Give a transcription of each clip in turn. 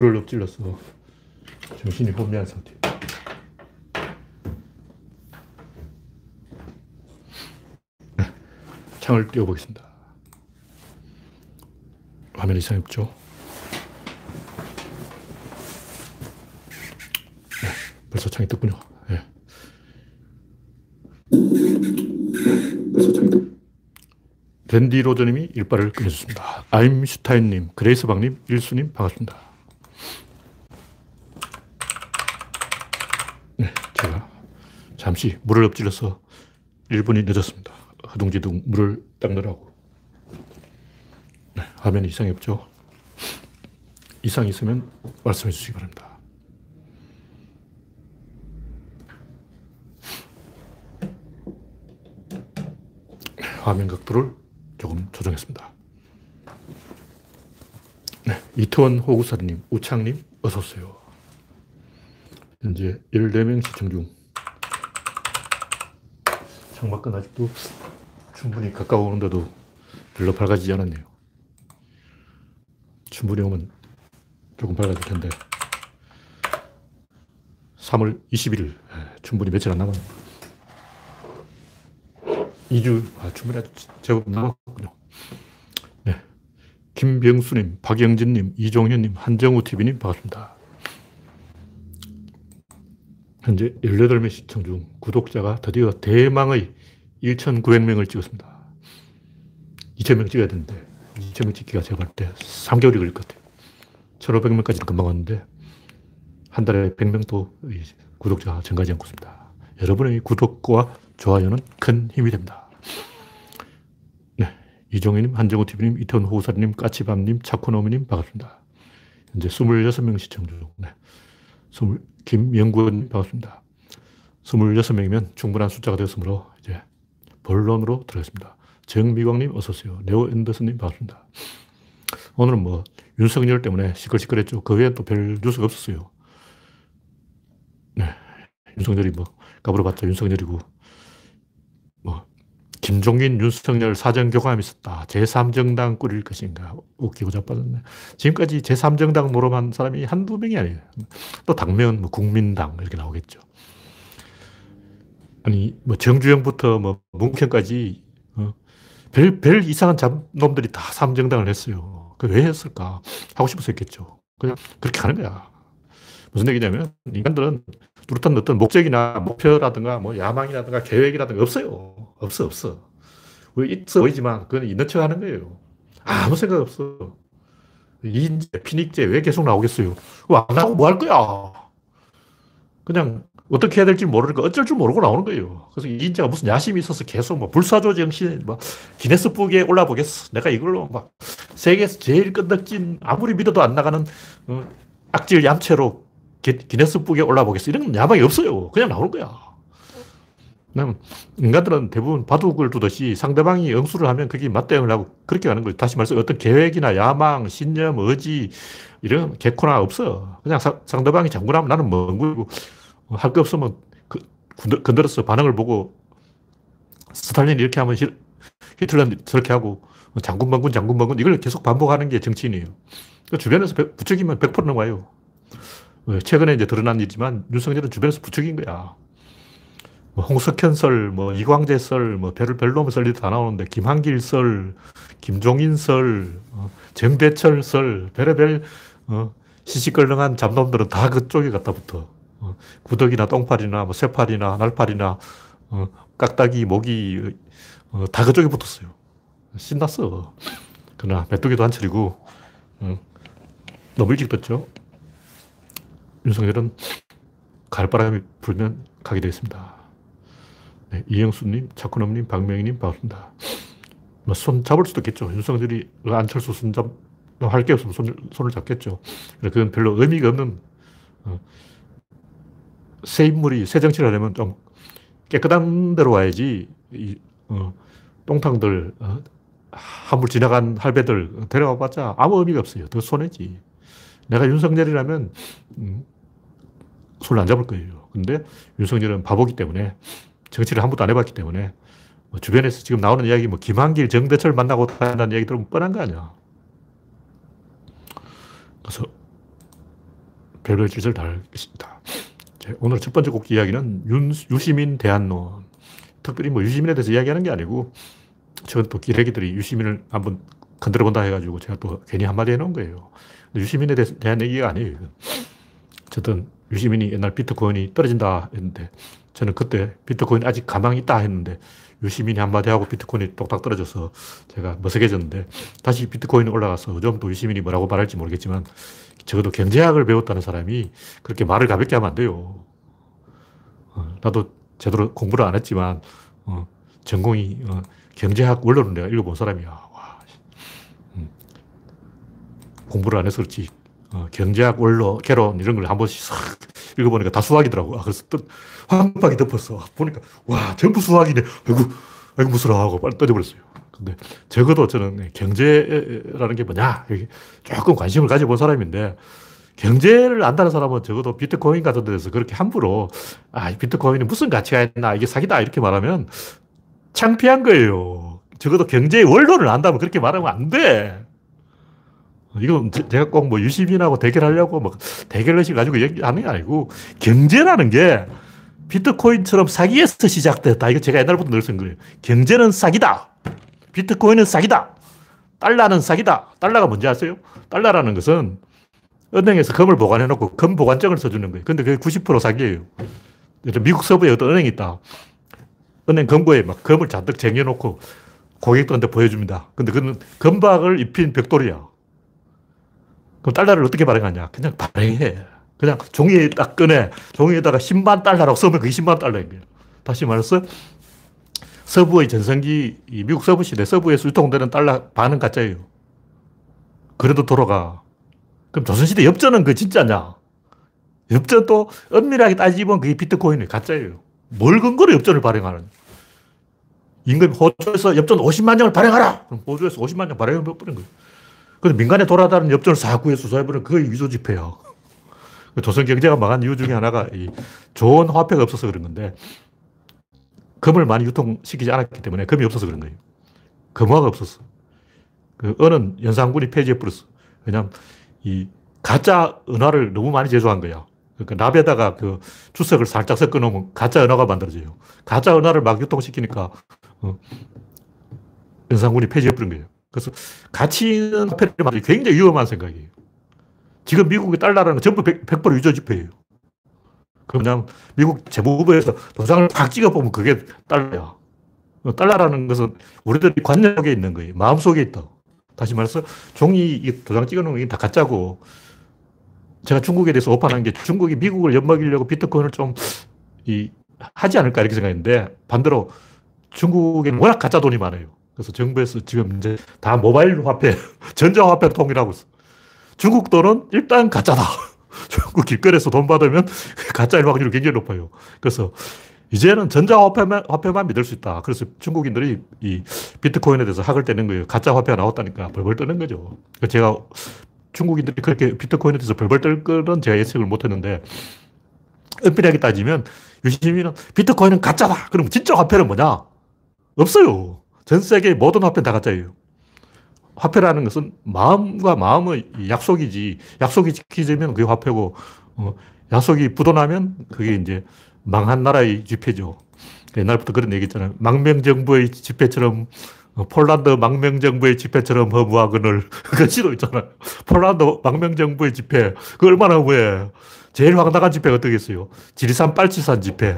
를 엎질러서 정신이 혼미한 상태. 창을 띄워보겠습니다. 화면에 이상이 없죠? 네, 벌써 창이 떴군요. 네. 벌써 창이 떴군요. 랜디 로저님이 일발을 끊어주셨습니다. 아임슈타인님, 그레이스방님, 일수님 반갑습니다. 네, 제가 잠시 물을 엎질러서 1분이 늦었습니다. 허둥지둥 물을 닦느라고. 네, 화면에 이상이 없죠? 이상이 있으면 말씀해 주시기 바랍니다. 화면 각도를 조금 조정했습니다. 네, 이태원 호구사리님, 우창님 어서오세요. 현재 14명 시청 중. 창밖은 아직도 충분히 가까워오는데도 별로 밝아지지 않았네요. 충분히 오면 조금 밝아질 텐데 3월 21일 충분히 며칠 안 남았네요. 2주 충분히 아주 제법 남았군요. 네, 김병수님, 박영진님, 이종현님, 한정우TV님 반갑습니다. 현재 18명 시청 중 구독자가 드디어 대망의 1,900명을 찍었습니다. 2,000명 찍어야 되는데 2,000명 찍기가 제가 볼 때 3개월이 걸릴 것 같아요. 1,500명까지는 금방 왔는데 한 달에 100명도 구독자가 증가하지 않고 있습니다. 여러분의 구독과 좋아요는 큰 힘이 됩니다. 네, 이종희님, 한정호TV님, 이태원 호우사리님, 까치밤님, 차코노미님 반갑습니다. 현재 26명 시청 중. 네. 김영구님 반갑습니다. 26명이면 충분한 숫자가 되었으므로 이제 본론으로 들어가겠습니다. 정미광님 어서오세요. 네오 앤더슨님 반갑습니다. 오늘은 뭐 윤석열 때문에 시끌시끌했죠. 그 외에 또 별 뉴스가 없었어요. 네, 윤석열이 뭐 까불어봤자 윤석열이고 뭐 김종인 윤석열 사전교감이 있었다. 제3정당 꾸릴 것인가. 웃기고 자빠졌네. 지금까지 제3정당 모름한 사람이 한두 명이 아니에요. 또 당면 뭐 국민당 이렇게 나오겠죠. 아니 뭐 정주영부터 뭐 문경까지 별 이상한 잡놈들이 다 3정당을 했어요. 그 왜 했을까? 하고 싶어서 했겠죠. 그냥 그렇게 가는 거야. 무슨 얘기냐면 인간들은 뚜렷한 어떤 목적이나 목표라든가 뭐 야망이라든가 계획이라든가 없어요. 없어. 있어 보이지만 그건 있는 척 하는 거예요. 아무 생각 없어. 이인재, 피닉재 왜 계속 나오겠어요? 그거 안 나오고 뭐 할 거야? 그냥 어떻게 해야 될지 모르니까 어쩔 줄 모르고 나오는 거예요. 그래서 이인재가 무슨 야심이 있어서 계속 뭐 불사조 정신, 뭐 기네스북에 올라보겠어. 내가 이걸로 막 세계에서 제일 끈덕진 아무리 믿어도 안 나가는 악질 얌체로 기네스북에 올라보겠어. 이런 건 야망이 없어요. 그냥 나오는 거야. 인간들은 대부분 바둑을 두듯이 상대방이 응수를 하면 거기 맞대응을 하고 그렇게 가는 거예요. 다시 말해서 어떤 계획이나 야망, 신념, 의지 이런 개코나 없어. 그냥 상대방이 장군하면 나는 멍구이고 할 거 없으면 건드려서 반응을 보고 스탈린이 이렇게 하면 히틀러는 저렇게 하고 장군방군 이걸 계속 반복하는 게 정치인이에요. 주변에서 부추기면 100% 넘어와요. 최근에 이제 드러난 일이지만 윤석열은 주변에서 부추긴 거야. 홍석현 썰, 뭐 이광재 썰, 뭐 별놈의 썰이 다 나오는데 김한길 썰, 김종인 썰, 정대철 썰, 별의별 시시껄렁한 잡놈들은 다 그쪽에 갖다 붙어. 구덕이나 똥파리나 뭐 쇠파리나 날파리나 깍다기, 모기 다 그쪽에 붙었어요. 신났어. 그러나 메뚜기도 한철이고 너무 일찍 떴죠. 윤석열은 갈바람이 불면 가게 되어 있습니다. 네, 이영수님, 차쿠놈님, 박명희님 반갑습니다. 뭐 손 잡을 수도 있겠죠. 윤석열이 안철수 할 게 없으면 손을 잡겠죠. 그건 별로 의미가 없는 새 인물이 새 정치를 하려면 좀 깨끗한 데로 와야지 이 똥탕들, 한물 지나간 할배들 데려와봤자 아무 의미가 없어요. 더 손해지. 내가 윤석열이라면 손을 안 잡을 거예요. 근데 윤석열은 바보기 때문에 정치를 한 번도 안 해봤기 때문에 뭐 주변에서 지금 나오는 이야기 뭐 김한길, 정대철 만나고 다닌다는 이야기 들으면 뻔한 거 아니야. 그래서 별별 짓을 다 하겠습니다. 오늘 첫 번째 곡 이야기는 유시민 대안론. 특별히 뭐 유시민에 대해서 이야기하는 게 아니고, 최근 또 기레기들이 유시민을 한번 건드려본다 해가지고 제가 또 괜히 한마디 해놓은 거예요. 유시민에 대한 얘기가 아니에요. 어쨌든 유시민이 옛날 비트코인이 떨어진다 했는데, 저는 그때 비트코인 아직 가망이 있다 했는데, 유시민이 한마디 하고 비트코인이 똑딱 떨어져서 제가 머쓱해졌는데, 다시 비트코인이 올라가서 요즘 또 유시민이 뭐라고 말할지 모르겠지만, 적어도 경제학을 배웠다는 사람이 그렇게 말을 가볍게 하면 안 돼요. 나도 제대로 공부를 안 했지만, 전공이 경제학 원론을 내가 읽어본 사람이야. 와. 공부를 안 해서 그렇지. 경제학 원론, 개론 이런 걸 한 번씩 싹 읽어보니까 다 수학이더라고. 아, 그래서 황박이 덮었어. 보니까 와, 전부 수학이네. 아이고 무서워 하고 빨리 떠져버렸어요. 근데 적어도 저는 경제라는 게 뭐냐 조금 관심을 가져본 사람인데, 경제를 안다는 사람은 적어도 비트코인 같은 데서 그렇게 함부로 아, 비트코인이 무슨 가치가 있나, 이게 사기다 이렇게 말하면 창피한 거예요. 적어도 경제의 원론을 안다면 그렇게 말하면 안 돼. 이건 제가 꼭 뭐 유시민하고 대결하려고 뭐 대결 의식 가지고 얘기하는 게 아니고, 경제라는 게 비트코인처럼 사기에서 시작됐다. 이거 제가 옛날부터 늘 생각해요. 경제는 사기다. 비트코인은 사기다. 달러는 사기다. 달러가 뭔지 아세요? 달러라는 것은 은행에서 금을 보관해놓고 금 보관증을 써주는 거예요. 근데 그게 90% 사기예요. 미국 서부에 어떤 은행이 있다. 은행 금고에 막 금을 잔뜩 쟁여놓고 고객들한테 보여줍니다. 근데 그건 금박을 입힌 벽돌이야. 그럼 달러를 어떻게 발행하냐? 그냥 발행해. 그냥 종이에 딱 꺼내. 종이에다가 10만 달러라고 쓰면 그게 10만 달러인 거예요. 다시 말해서 서부의 전성기, 미국 서부 시대 서부에서 유통되는 달러 반은 가짜예요. 그래도 돌아가. 그럼 조선시대 엽전은 그게 진짜냐? 엽전도 엄밀하게 따지면 그게 비트코인이에요. 가짜예요. 뭘 근거로 엽전을 발행하는? 임금 호주에서 엽전 50만 장을 발행하라! 그럼 호주에서 50만 장 발행해버린 거예요. 근데 민간에 돌아다니는 엽전을 싹 구해 수사해버리면 그게 위조지폐야. 조선 경제가 망한 이유 중에 하나가 이 좋은 화폐가 없어서 그런 건데, 금을 많이 유통시키지 않았기 때문에 금이 없어서 그런 거예요. 금화가 없었어. 그 은은 연산군이 폐지해버렸어. 왜냐하면 이 가짜 은화를 너무 많이 제조한 거야. 그러니까 납에다가 그 주석을 살짝 섞어놓으면 가짜 은화가 만들어져요. 가짜 은화를 막 유통시키니까 연산군이 폐지해버린 거예요. 그래서 가치 있는 화폐를 만들기 굉장히 위험한 생각이에요. 지금 미국의 달러라는 건 전부 100% 위조지폐예요. 그냥 미국 재무부에서 도장을 팍 찍어보면 그게 달러야. 달러라는 것은 우리들이 관념에 있는 거예요. 마음속에 있다. 다시 말해서 종이 도장 찍어놓은 게 다 가짜고, 제가 중국에 대해서 오판한 게 중국이 미국을 엿먹이려고 비트코인을 좀 하지 않을까 이렇게 생각했는데, 반대로 중국에는 워낙 가짜 돈이 많아요. 그래서 정부에서 지금 이제 다 모바일 화폐, 전자화폐로 통일하고 있어. 중국 돈은 일단 가짜다. 중국 길거리에서 돈 받으면 가짜일 확률이 굉장히 높아요. 그래서 이제는 전자화폐만 믿을 수 있다. 그래서 중국인들이 이 비트코인에 대해서 학을 떼는 거예요. 가짜 화폐가 나왔다니까 벌벌 떠는 거죠. 제가 중국인들이 그렇게 비트코인에 대해서 벌벌 떨 거는 제가 예측을 못 했는데, 엄밀하게 따지면 유시민은 비트코인은 가짜다. 그럼 진짜 화폐는 뭐냐? 없어요. 전 세계 모든 화폐는 다 가짜예요. 화폐라는 것은 마음과 마음의 약속이지, 약속이 지키지면 그게 화폐고, 약속이 부도나면 그게 이제 망한 나라의 지폐죠. 옛날부터 그런 얘기 있잖아요. 망명정부의 지폐처럼, 폴란드 망명정부의 지폐처럼 허무하거늘. 그 시도 있잖아요. 폴란드 망명정부의 지폐. 그 얼마나 허무해. 제일 황당한 지폐가 어떻게 있어요? 지리산 빨치산 지폐.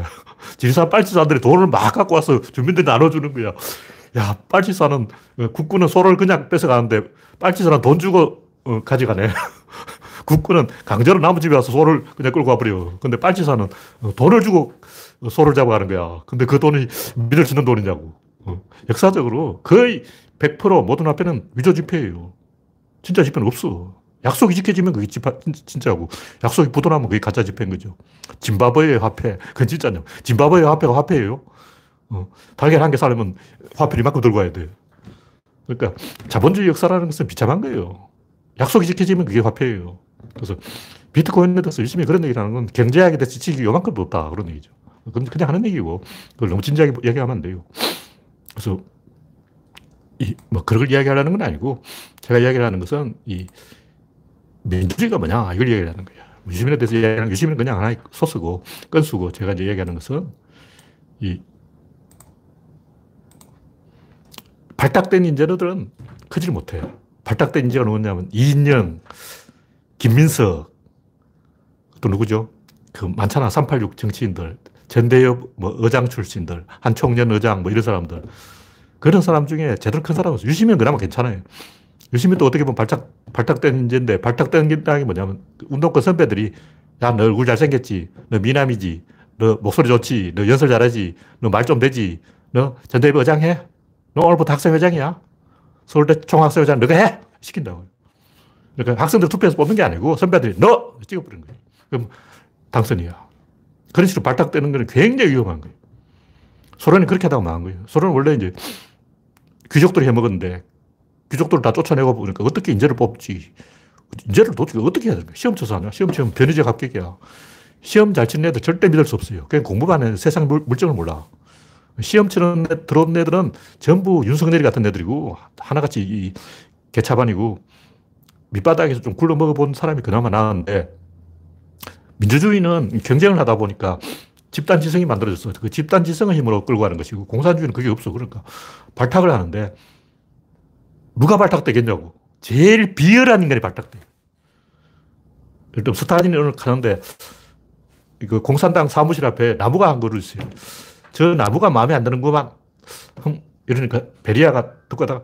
지리산 빨치산들이 돈을 막 갖고 와서 주민들이 나눠주는 거야. 야, 빨치산은 국군은 소를 그냥 뺏어가는데 빨치산은 돈 주고 가져가네. 국군은 강제로 남의 집에 와서 소를 그냥 끌고 와버려. 근데 빨치산은 돈을 주고 소를 잡아가는 거야. 근데 그 돈이 믿을 수 있는 돈이냐고. 역사적으로 거의 100% 모든 화폐는 위조지폐예요. 진짜 지폐는 없어. 약속이 지켜지면 그게 진짜고, 약속이 부도나면 그게 가짜 지폐인 거죠. 짐바브웨의 화폐, 그건 진짜냐. 짐바브웨의 화폐가 화폐예요. 달걀 한 개 사려면 화폐를 이만큼 들고 와야 돼요. 그러니까 자본주의 역사라는 것은 비참한 거예요. 약속이 지켜지면 그게 화폐예요. 그래서 비트코인에 대해서 열심히 그런 얘기라는 건 경제학에 대해서 지식이 요만큼 없다. 그런 얘기죠. 그냥 하는 얘기고, 그걸 너무 진지하게 얘기하면 안 돼요. 그래서, 그걸 이야기하려는 건 아니고, 제가 이야기하는 것은 민주주의가 뭐냐, 이걸 이야기하는 거예요. 유시민에 대해서 이야기하는, 유시민은 그냥 하나의 소스고, 건수고, 제가 이제 이야기하는 것은, 이, 발탁된 인재들은 크질 못해요. 발탁된 인재가 누구냐면, 이인영, 김민석, 또 누구죠? 그 많잖아. 386 정치인들, 전대협 뭐 의장 출신들, 한총련 의장 뭐 이런 사람들. 그런 사람 중에 제대로 큰 사람은 없어요. 유시민은 그나마 괜찮아요. 유시민도 어떻게 보면 발탁된 인재인데, 발탁된 게 뭐냐면, 운동권 선배들이, 야, 너 얼굴 잘생겼지. 너 미남이지. 너 목소리 좋지. 너 연설 잘하지. 너 말 좀 되지. 너 전대협 의장 해. 너 오늘부터 학생회장이야. 서울대 총학생회장 너가 해. 시킨다고요. 그러니까 학생들 투표해서 뽑는 게 아니고, 선배들이 너! 찍어버리는 거예요. 그럼 당선이야. 그런 식으로 발탁되는 건 굉장히 위험한 거예요. 소련이 그렇게 하다가 망한 거예요. 소련은 원래 이제 귀족들이 해먹었는데, 귀족들을 다 쫓아내고 보니까 어떻게 인재를 뽑지? 인재를 도대체 어떻게 해야 되는가? 시험 쳐서 하냐? 시험 치면 변희재 합격이야. 시험 잘 치는 애들 절대 믿을 수 없어요. 그냥 공부만 해서 세상 물정을 몰라. 시험 치는 애, 들어온 애들은 전부 윤석열이 같은 애들이고, 하나같이 이 개차반이고, 밑바닥에서 좀 굴러먹어본 사람이 그나마 나은데, 민주주의는 경쟁을 하다 보니까 집단지성이 만들어졌어. 그 집단지성의 힘으로 끌고 가는 것이고, 공산주의는 그게 없어. 그러니까 발탁을 하는데, 누가 발탁되겠냐고. 제일 비열한 인간이 발탁돼요. 예를 들면 스타린이 오늘 가는데 그 공산당 사무실 앞에 나무가 한 그루 있어요. 저 나무가 마음에 안 드는구만. 이러니까 베리아가 듣고 하다가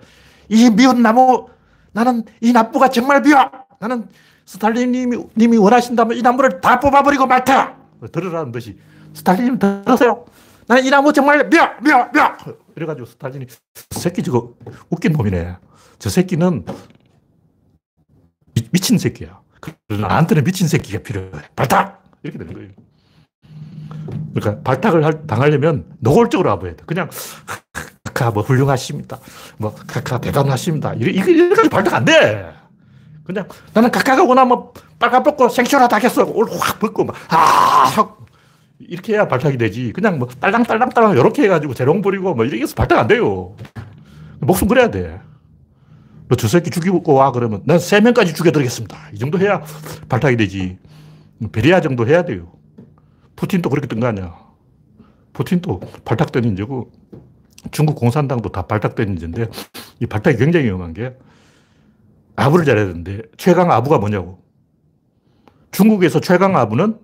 이 미운 나무, 나는 이 나무가 정말 미워. 나는 스탈린님이 원하신다면 이 나무를 다 뽑아버리고 말타. 들으라는 듯이 스탈린님 들으세요. 나는 이 나무 정말 미워. 이래가지고 스탈린이 새끼 저거 웃긴 놈이네. 저 새끼는 미친 새끼야. 그러나 나한테는 미친 새끼가 필요해. 발탁! 이렇게 되는 거예요. 그러니까 발탁을 당하려면 노골적으로 와봐야 돼. 그냥 카카 뭐 훌륭하십니다. 뭐 카카 대단하십니다. 이래가지고 발탁 안 돼. 그냥 나는 카카가 원하면 빨간 벗고 생쇼라 다 겠어. 오늘 확 벗고 막 하악! 이렇게 해야 발탁이 되지. 그냥 뭐 딸랑딸랑 이렇게 해가지고 재롱 부리고 뭐 이렇게 해서 발탁 안 돼요. 목숨 그래야 돼. 너 저 새끼 죽이고 와 그러면 난 3명까지 죽여드리겠습니다. 이 정도 해야 발탁이 되지. 베리아 정도 해야 돼요. 푸틴도 그렇게 된 거 아니야. 푸틴도 발탁된 인재고 중국 공산당도 다 발탁된 인재인데 이 발탁이 굉장히 위험한 게 아부를 잘해야 되는데 최강 아부가 뭐냐고. 중국에서 최강 아부는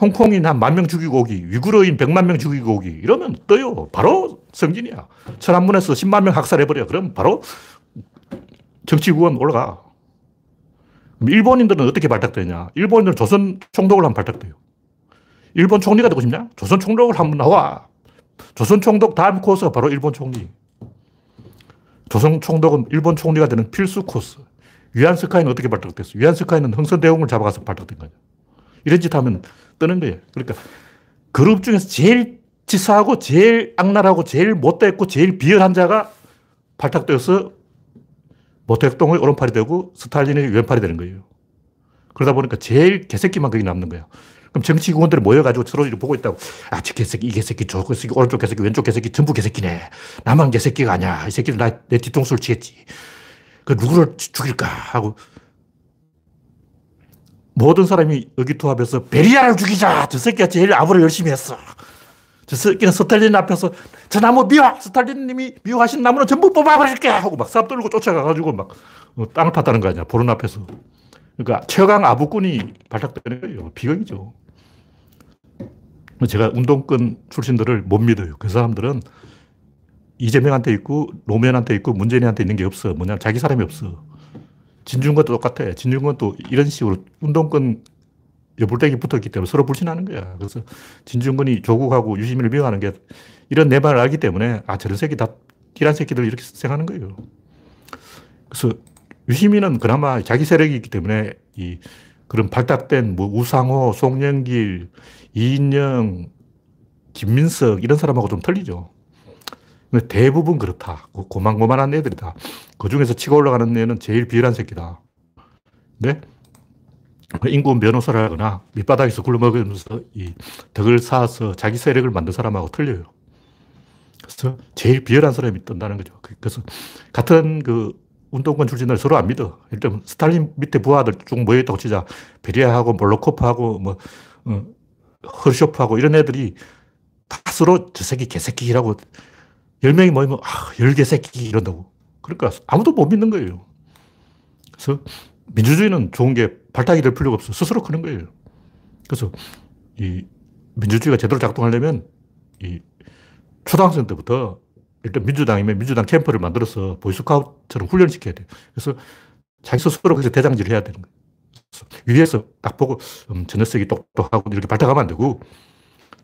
홍콩인 한 10,000명 죽이고 오기, 위구르인 100만 명 죽이고 오기 이러면 떠요. 바로 성진이야. 천안문에서 100,000명 학살해버려. 그럼 바로 정치국은 올라가. 일본인들은 어떻게 발탁되냐? 일본인들은 조선 총독을 하면 발탁돼요. 일본 총리가 되고 싶냐? 조선 총독을 하면 나와. 조선 총독 다음 코스가 바로 일본 총리. 조선 총독은 일본 총리가 되는 필수 코스. 위안스카이는 어떻게 발탁됐어? 위안스카이는 흥선대공을 잡아가서 발탁된 거죠. 이런 짓 하면 뜨는 거예요. 그러니까 그룹 중에서 제일 치사하고 제일 악랄하고 제일 못됐고 제일 비열한 자가 발탁되어서 모택동의 오른팔이 되고 스탈린의 왼팔이 되는 거예요. 그러다 보니까 제일 개새끼만 거기 남는 거야. 그럼 정치국원들이 모여가지고 서로 이렇게 보고 있다고. 아, 저 개새끼, 이 개새끼, 저 개새끼, 오른쪽 개새끼, 왼쪽 개새끼, 전부 개새끼네. 나만 개새끼가 아니야. 이 새끼들 내 뒤통수를 치겠지. 그 누구를 죽일까 하고 모든 사람이 의기투합해서 베리아를 죽이자. 저 새끼가 제일 아부를 열심히 했어. 저 새끼는 스탈린 앞에서 저 나무 미워! 스탈린님이 미워하신 나무는 전부 뽑아버릴게! 하고 막 삽 들고 쫓아가가지고 막 땅을 팠다는 거 아니야. 보는 앞에서. 그러니까 최강 아부꾼이 발탁되는 거예요. 비극이죠. 제가 운동권 출신들을 못 믿어요. 그 사람들은 이재명한테 있고 노무현한테 있고 문재인한테 있는 게 없어. 뭐냐 자기 사람이 없어. 진중권도 똑같아. 진중권도 이런 식으로 운동권 여불대기 붙었기 때문에 서로 불신하는 거야. 그래서 진중권이 조국하고 유시민을 미워하는 게 이런 내막을 알기 때문에 아, 저런 새끼 다 티란 새끼들 이렇게 생각하는 거예요. 그래서 유시민은 그나마 자기 세력이 있기 때문에 이 그런 발탁된 뭐 우상호, 송영길, 이인영, 김민석 이런 사람하고 좀 틀리죠. 근데 대부분 그렇다. 고만고만한 애들이다. 그 중에서 치고 올라가는 애는 제일 비열한 새끼다. 근데 인권 변호사를 하거나 밑바닥에서 굴러먹으면서 이 덕을 쌓아서 자기 세력을 만든 사람하고 틀려요. 그래서 제일 비열한 사람이 뜬다는 거죠. 그래서 같은 그 운동권 출신들 서로 안 믿어. 일단 스탈린 밑에 부하들 쭉 모여있다고 치자. 베리아하고 몰로코프하고 뭐 허쇼프하고 이런 애들이 다 서로 저 새끼 개새끼라고 10명이 모이면 아, 10개새끼 이런다고. 그러니까 아무도 못 믿는 거예요. 그래서 민주주의는 좋은 게 발탁이 될 필요가 없어. 스스로 크는 거예요. 그래서 이 민주주의가 제대로 작동하려면 이 초등학생 때부터 일단 민주당이면 민주당 캠프를 만들어서 보이스카우트처럼 훈련을 시켜야 돼요. 그래서 자기 스스로 그래서 대장질을 해야 되는 거예요. 위에서 딱 보고 저 녀석이 똑똑하고 이렇게 발탁하면 안 되고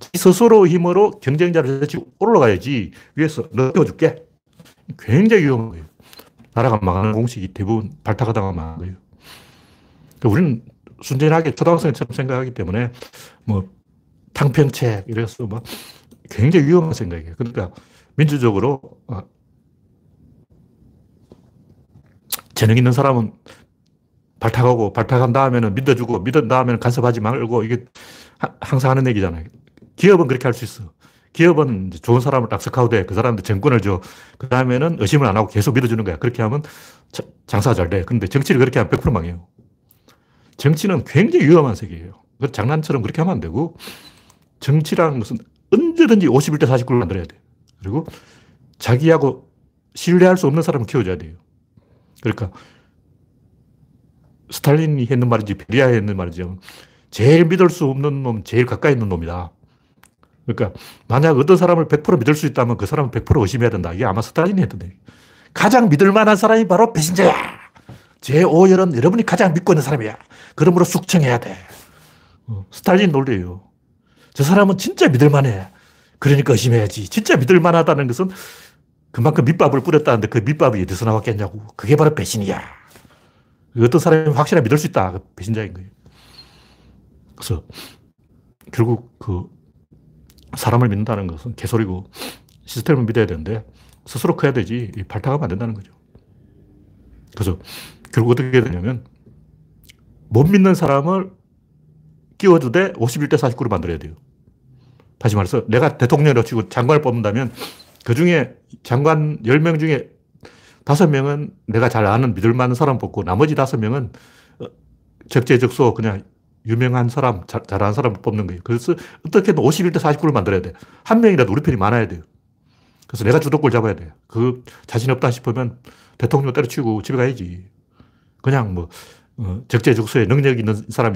자기 스스로 힘으로 경쟁자를 제치고 올라가야지 위에서 너 띄워줄게. 굉장히 위험한 거예요. 나라가 망하는 공식이 대부분 발탁하다가 망한 거예요. 우리는 순진하게 초등학생처럼 생각하기 때문에 뭐 탕평책 이래서 막 굉장히 위험한 생각이에요. 그러니까 민주적으로 재능 있는 사람은 발탁하고 발탁한 다음에는 믿어주고 믿은 다음에는 간섭하지 말고 이게 항상 하는 얘기잖아요. 기업은 그렇게 할 수 있어. 기업은 좋은 사람을 딱 스카우트해. 그 사람한테 정권을 줘. 그 다음에는 의심을 안 하고 계속 믿어주는 거야. 그렇게 하면 장사 잘 돼. 근데 정치를 그렇게 하면 100% 망해요. 정치는 굉장히 위험한 세계예요. 장난처럼 그렇게 하면 안 되고 정치라는 것은 언제든지 51대 49를 만들어야 돼요. 그리고 자기하고 신뢰할 수 없는 사람을 키워줘야 돼요. 그러니까 스탈린이 했는 말인지 베리아가 했는 말인지 제일 믿을 수 없는 놈, 제일 가까이 있는 놈이다. 그러니까 만약 어떤 사람을 100% 믿을 수 있다면 그 사람은 100% 의심해야 된다. 이게 아마 스탈린이 했던 얘기. 가장 믿을 만한 사람이 바로 배신자야. 제5열은 여러분이 가장 믿고 있는 사람이야. 그러므로 숙청해야 돼. 스탈린 논리예요. 저 사람은 진짜 믿을 만해. 그러니까 의심해야지. 진짜 믿을 만하다는 것은 그만큼 밑밥을 뿌렸다는데 그 밑밥이 어디서 나왔겠냐고. 그게 바로 배신이야. 어떤 사람이 확실하게 믿을 수 있다. 배신자인 거예요. 그래서 결국 그 사람을 믿는다는 것은 개소리고 시스템을 믿어야 되는데 스스로 커야 되지 발탁하면 안 된다는 거죠. 그래서 결국 어떻게 되냐면 못 믿는 사람을 끼워주되 51대 49로 만들어야 돼요. 다시 말해서 내가 대통령으로 치고 장관을 뽑는다면 그중에 장관 10명 중에 5명은 내가 잘 아는 믿을 만한 사람 뽑고 나머지 5명은 적재적소 그냥 유명한 사람, 잘하는 사람을 뽑는 거예요. 그래서 어떻게든 51대 49를 만들어야 돼. 한 명이라도 우리 편이 많아야 돼요. 그래서 내가 주도권을 잡아야 돼요. 그 자신 없다 싶으면 대통령 때려치우고 집에 가야지. 그냥 뭐 적재적소에 능력 있는 사람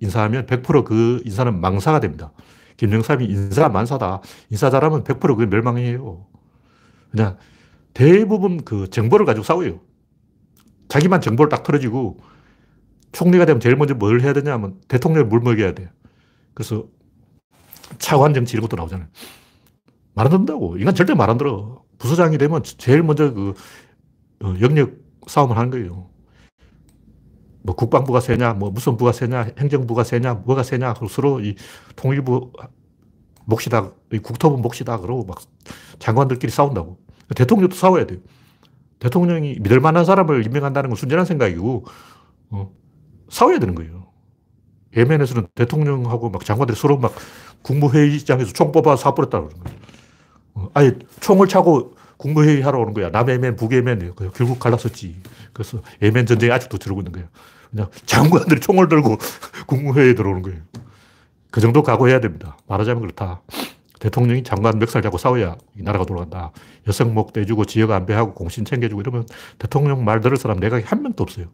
인사하면 100% 그 인사는 망사가 됩니다. 김영삼이 인사가 만사다. 인사 잘하면 100% 그게 멸망이에요. 그냥 대부분 그 정보를 가지고 싸워요. 자기만 정보를 딱 털어지고 총리가 되면 제일 먼저 뭘 해야 되냐 하면 대통령을 물 먹여야 돼. 그래서 차관 정치 이런 것도 나오잖아요. 말 안 듣는다고. 인간 절대 말 안 들어. 부서장이 되면 제일 먼저 그 영역 싸움을 하는 거예요. 뭐 국방부가 세냐, 뭐 무슨 부가 세냐, 행정부가 세냐, 뭐가 세냐, 서로 이 통일부 몫이다, 이 국토부 몫이다, 그러고 막 장관들끼리 싸운다고. 대통령도 싸워야 돼요. 대통령이 믿을 만한 사람을 임명한다는 건 순진한 생각이고, 싸워야 되는 거예요. 예멘에서는 대통령하고 막 장관들이 서로 막 국무회의장에서 총 뽑아서 쏴버렸다고 그러는 거예요. 아예 총을 차고 국무회의 하러 오는 거야. 남예멘, 북예멘. 결국 갈랐었지. 그래서 예멘 전쟁이 아직도 들어오고 있는 거야. 그냥 장관들이 총을 들고 국무회의에 들어오는 거예요. 그 정도 각오해야 됩니다. 말하자면 그렇다. 대통령이 장관 멱살 잡고 싸워야 이 나라가 돌아간다. 여성목 떼주고 지역 안배하고 공신 챙겨주고 이러면 대통령 말 들을 사람 내각에 한 명도 없어요.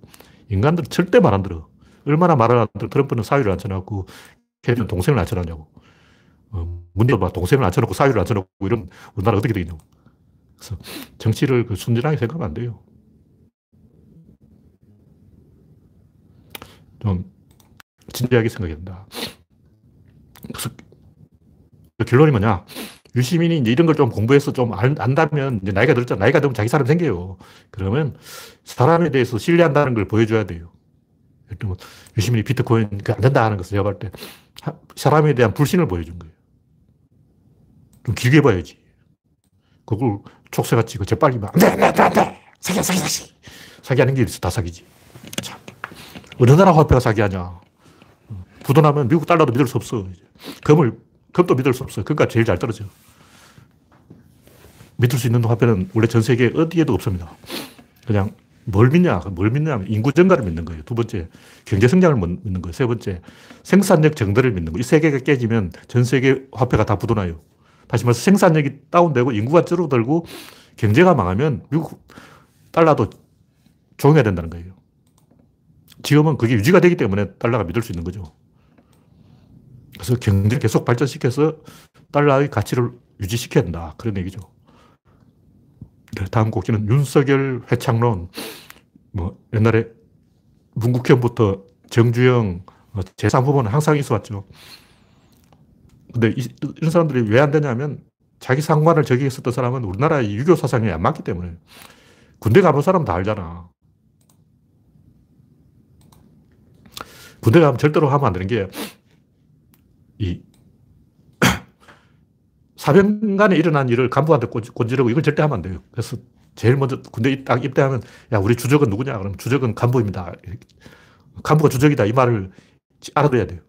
인간들은 절대 말 안 들어. 얼마나 말을 안 들어. 트럼프는 사위를 앉혀놨고 캐리는 동생을 앉혀놨냐고. 문제도 봐. 동생을 앉혀놓고 사위를 앉혀놓고 이러면 우리나라 어떻게 되겠냐고. 그래서 정치를 그 순진하게 생각하면 안 돼요. 좀 진지하게 생각해야 된다. 그래서 결론이 뭐냐. 유시민이 이제 이런 걸 좀 공부해서 좀 안다면 이제 나이가 들었잖아. 나이가 들면 자기 사람 생겨요. 그러면 사람에 대해서 신뢰한다는 걸 보여줘야 돼요. 예를 뭐 유시민이 비트코인 안 된다 하는 것을 제가 볼 때 사람에 대한 불신을 보여준 거예요. 좀 길게 봐야지. 그걸 촉새같이 재빨리면 안 돼. 사기야. 사기하는 게 있어. 다 사기지. 참. 어느 나라 화폐가 사기하냐. 부도나면 미국 달러도 믿을 수 없어. 금도 믿을 수 없어. 그러니까 제일 잘 떨어져. 믿을 수 있는 화폐는 원래 전 세계 어디에도 없습니다. 그냥 뭘 믿냐? 뭘 믿냐면 인구 증가를 믿는 거예요. 두 번째, 경제 성장을 믿는 거예요. 세 번째, 생산력 정도를 믿는 거예요. 이 세 개가 깨지면 전 세계 화폐가 다 부도나요. 다시 말해서 생산력이 다운되고 인구가 줄어들고 경제가 망하면 미국 달러도 조용해야 된다는 거예요. 지금은 그게 유지가 되기 때문에 달러가 믿을 수 있는 거죠. 그래서 경제를 계속 발전시켜서 달러의 가치를 유지시켜야 된다. 그런 얘기죠. 다음 곡기는 윤석열 회창론. 뭐 옛날에 문국현부터 정주영, 제3후보는 항상 있어왔죠. 근데 이런 사람들이 왜 안 되냐면 자기 상관을 저기 있었던 사람은 우리나라 유교 사상에 안 맞기 때문에. 군대 가본 사람 다 알잖아. 군대 가면 절대로 하면 안 되는 게 이 사병간에 일어난 일을 간부한테 곤지르고 이걸 절대 하면 안 돼요. 그래서 제일 먼저 군대 딱 입대하면 야, 우리 주적은 누구냐? 그럼 주적은 간부입니다. 간부가 주적이다. 이 말을 알아둬야 돼요.